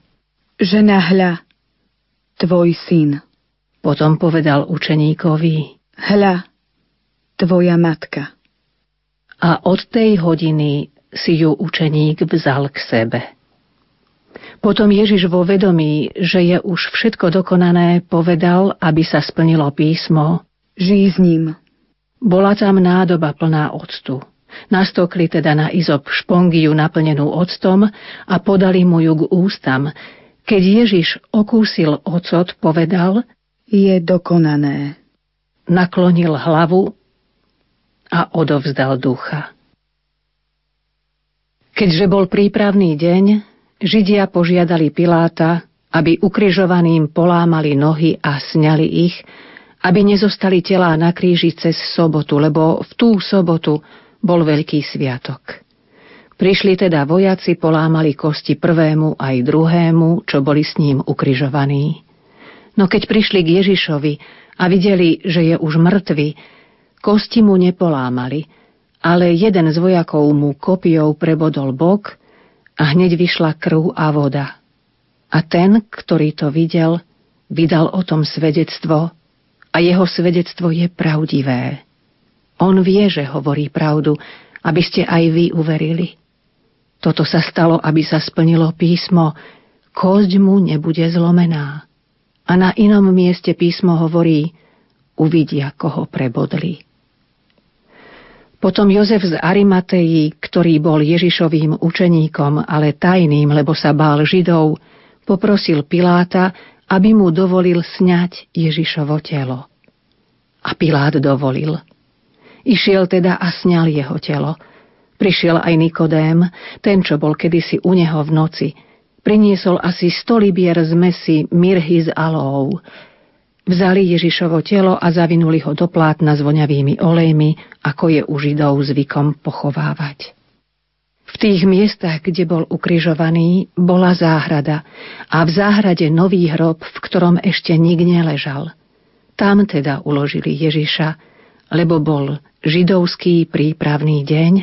žena, hľa, tvoj syn. Potom povedal učeníkovi: hľa, tvoja matka. A od tej hodiny si ju učeník vzal k sebe. Potom Ježiš vo vedomí, že je už všetko dokonané, povedal, aby sa splnilo písmo: žij s ním. Bola tam nádoba plná octu. Nastokli teda na izop špongiu naplnenú octom a podali mu ju k ústam. Keď Ježiš okúsil ocot, povedal: je dokonané. Naklonil hlavu a odovzdal ducha. Keďže bol prípravný deň, Židia požiadali Piláta, aby ukrižovaným polámali nohy a sňali ich, aby nezostali telá na kríži cez sobotu, lebo v tú sobotu bol veľký sviatok. Prišli teda vojaci, polámali kosti prvému aj druhému, čo boli s ním ukrižovaní. No keď prišli k Ježišovi a videli, že je už mŕtvy, kosti mu nepolámali, ale jeden z vojakov mu kopijou prebodol bok, a hneď vyšla krv a voda. A ten, ktorý to videl, vydal o tom svedectvo a jeho svedectvo je pravdivé. On vie, že hovorí pravdu, aby ste aj vy uverili. Toto sa stalo, aby sa splnilo písmo: kosť mu nebude zlomená. A na inom mieste písmo hovorí: uvidia, koho prebodli. Potom Jozef z Arimateji, ktorý bol Ježišovým učeníkom, ale tajným, lebo sa bál Židov, poprosil Piláta, aby mu dovolil sňať Ježišovo telo. A Pilát dovolil. Išiel teda a sňal jeho telo. Prišiel aj Nikodém, ten, čo bol kedysi u neho v noci. Priniesol asi sto libier zmesi mirhy z alóu. Vzali Ježišovo telo a zavinuli ho do plátna s voňavými olejmi, ako je u Židov zvykom pochovávať. V tých miestach, kde bol ukrižovaný, bola záhrada a v záhrade nový hrob, v ktorom ešte nik neležal. Tam teda uložili Ježiša, lebo bol židovský prípravný deň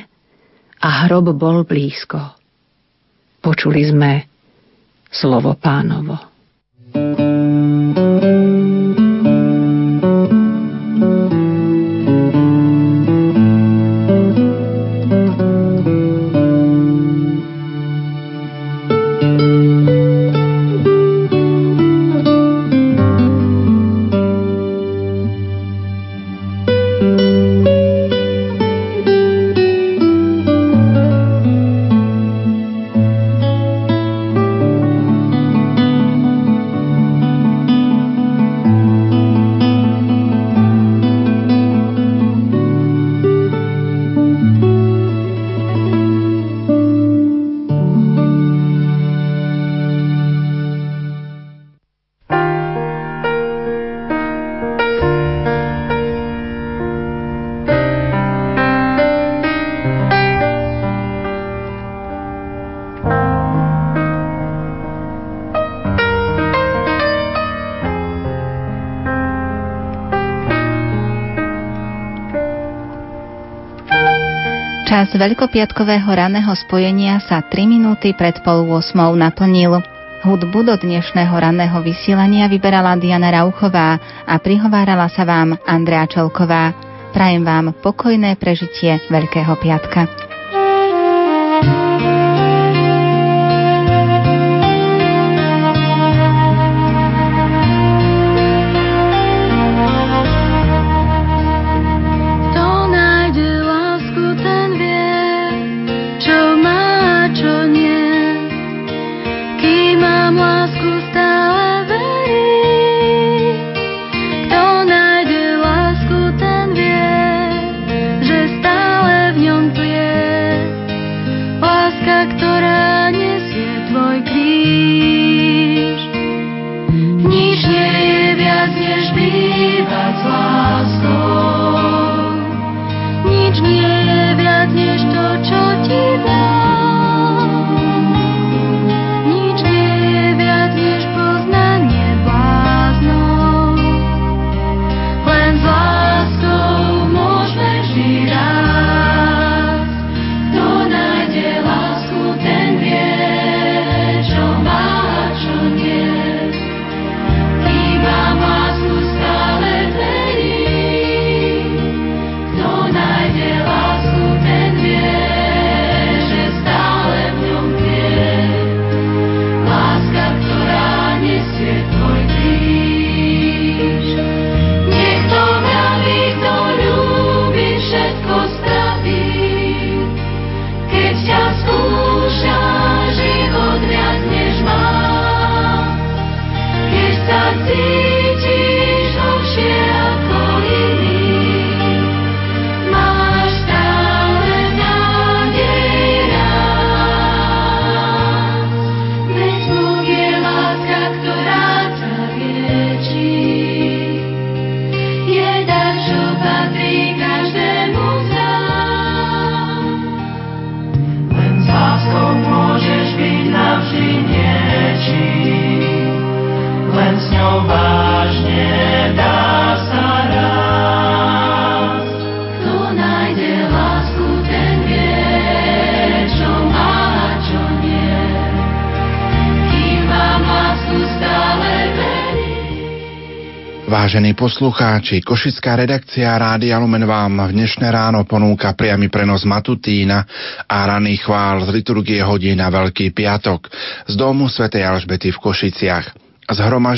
a hrob bol blízko. Počuli sme slovo Pánovo. Čas veľkopiatkového raného spojenia sa tri minúty pred pol ôsmou naplnil. Hudbu do dnešného ranného vysielania vyberala Diana Rauchová a prihovárala sa vám Andrea Čelková. Prajem vám pokojné prežitie Veľkého piatka. Čo má, čo nie. Vážení poslucháči, košická redakcia Rádia Lumen vám v dnešné ráno ponúka priamy prenos matutína a ranných chvál z liturgie hodín na Veľký piatok z domu svätej Alžbety v Košiciach. Zhromaždenie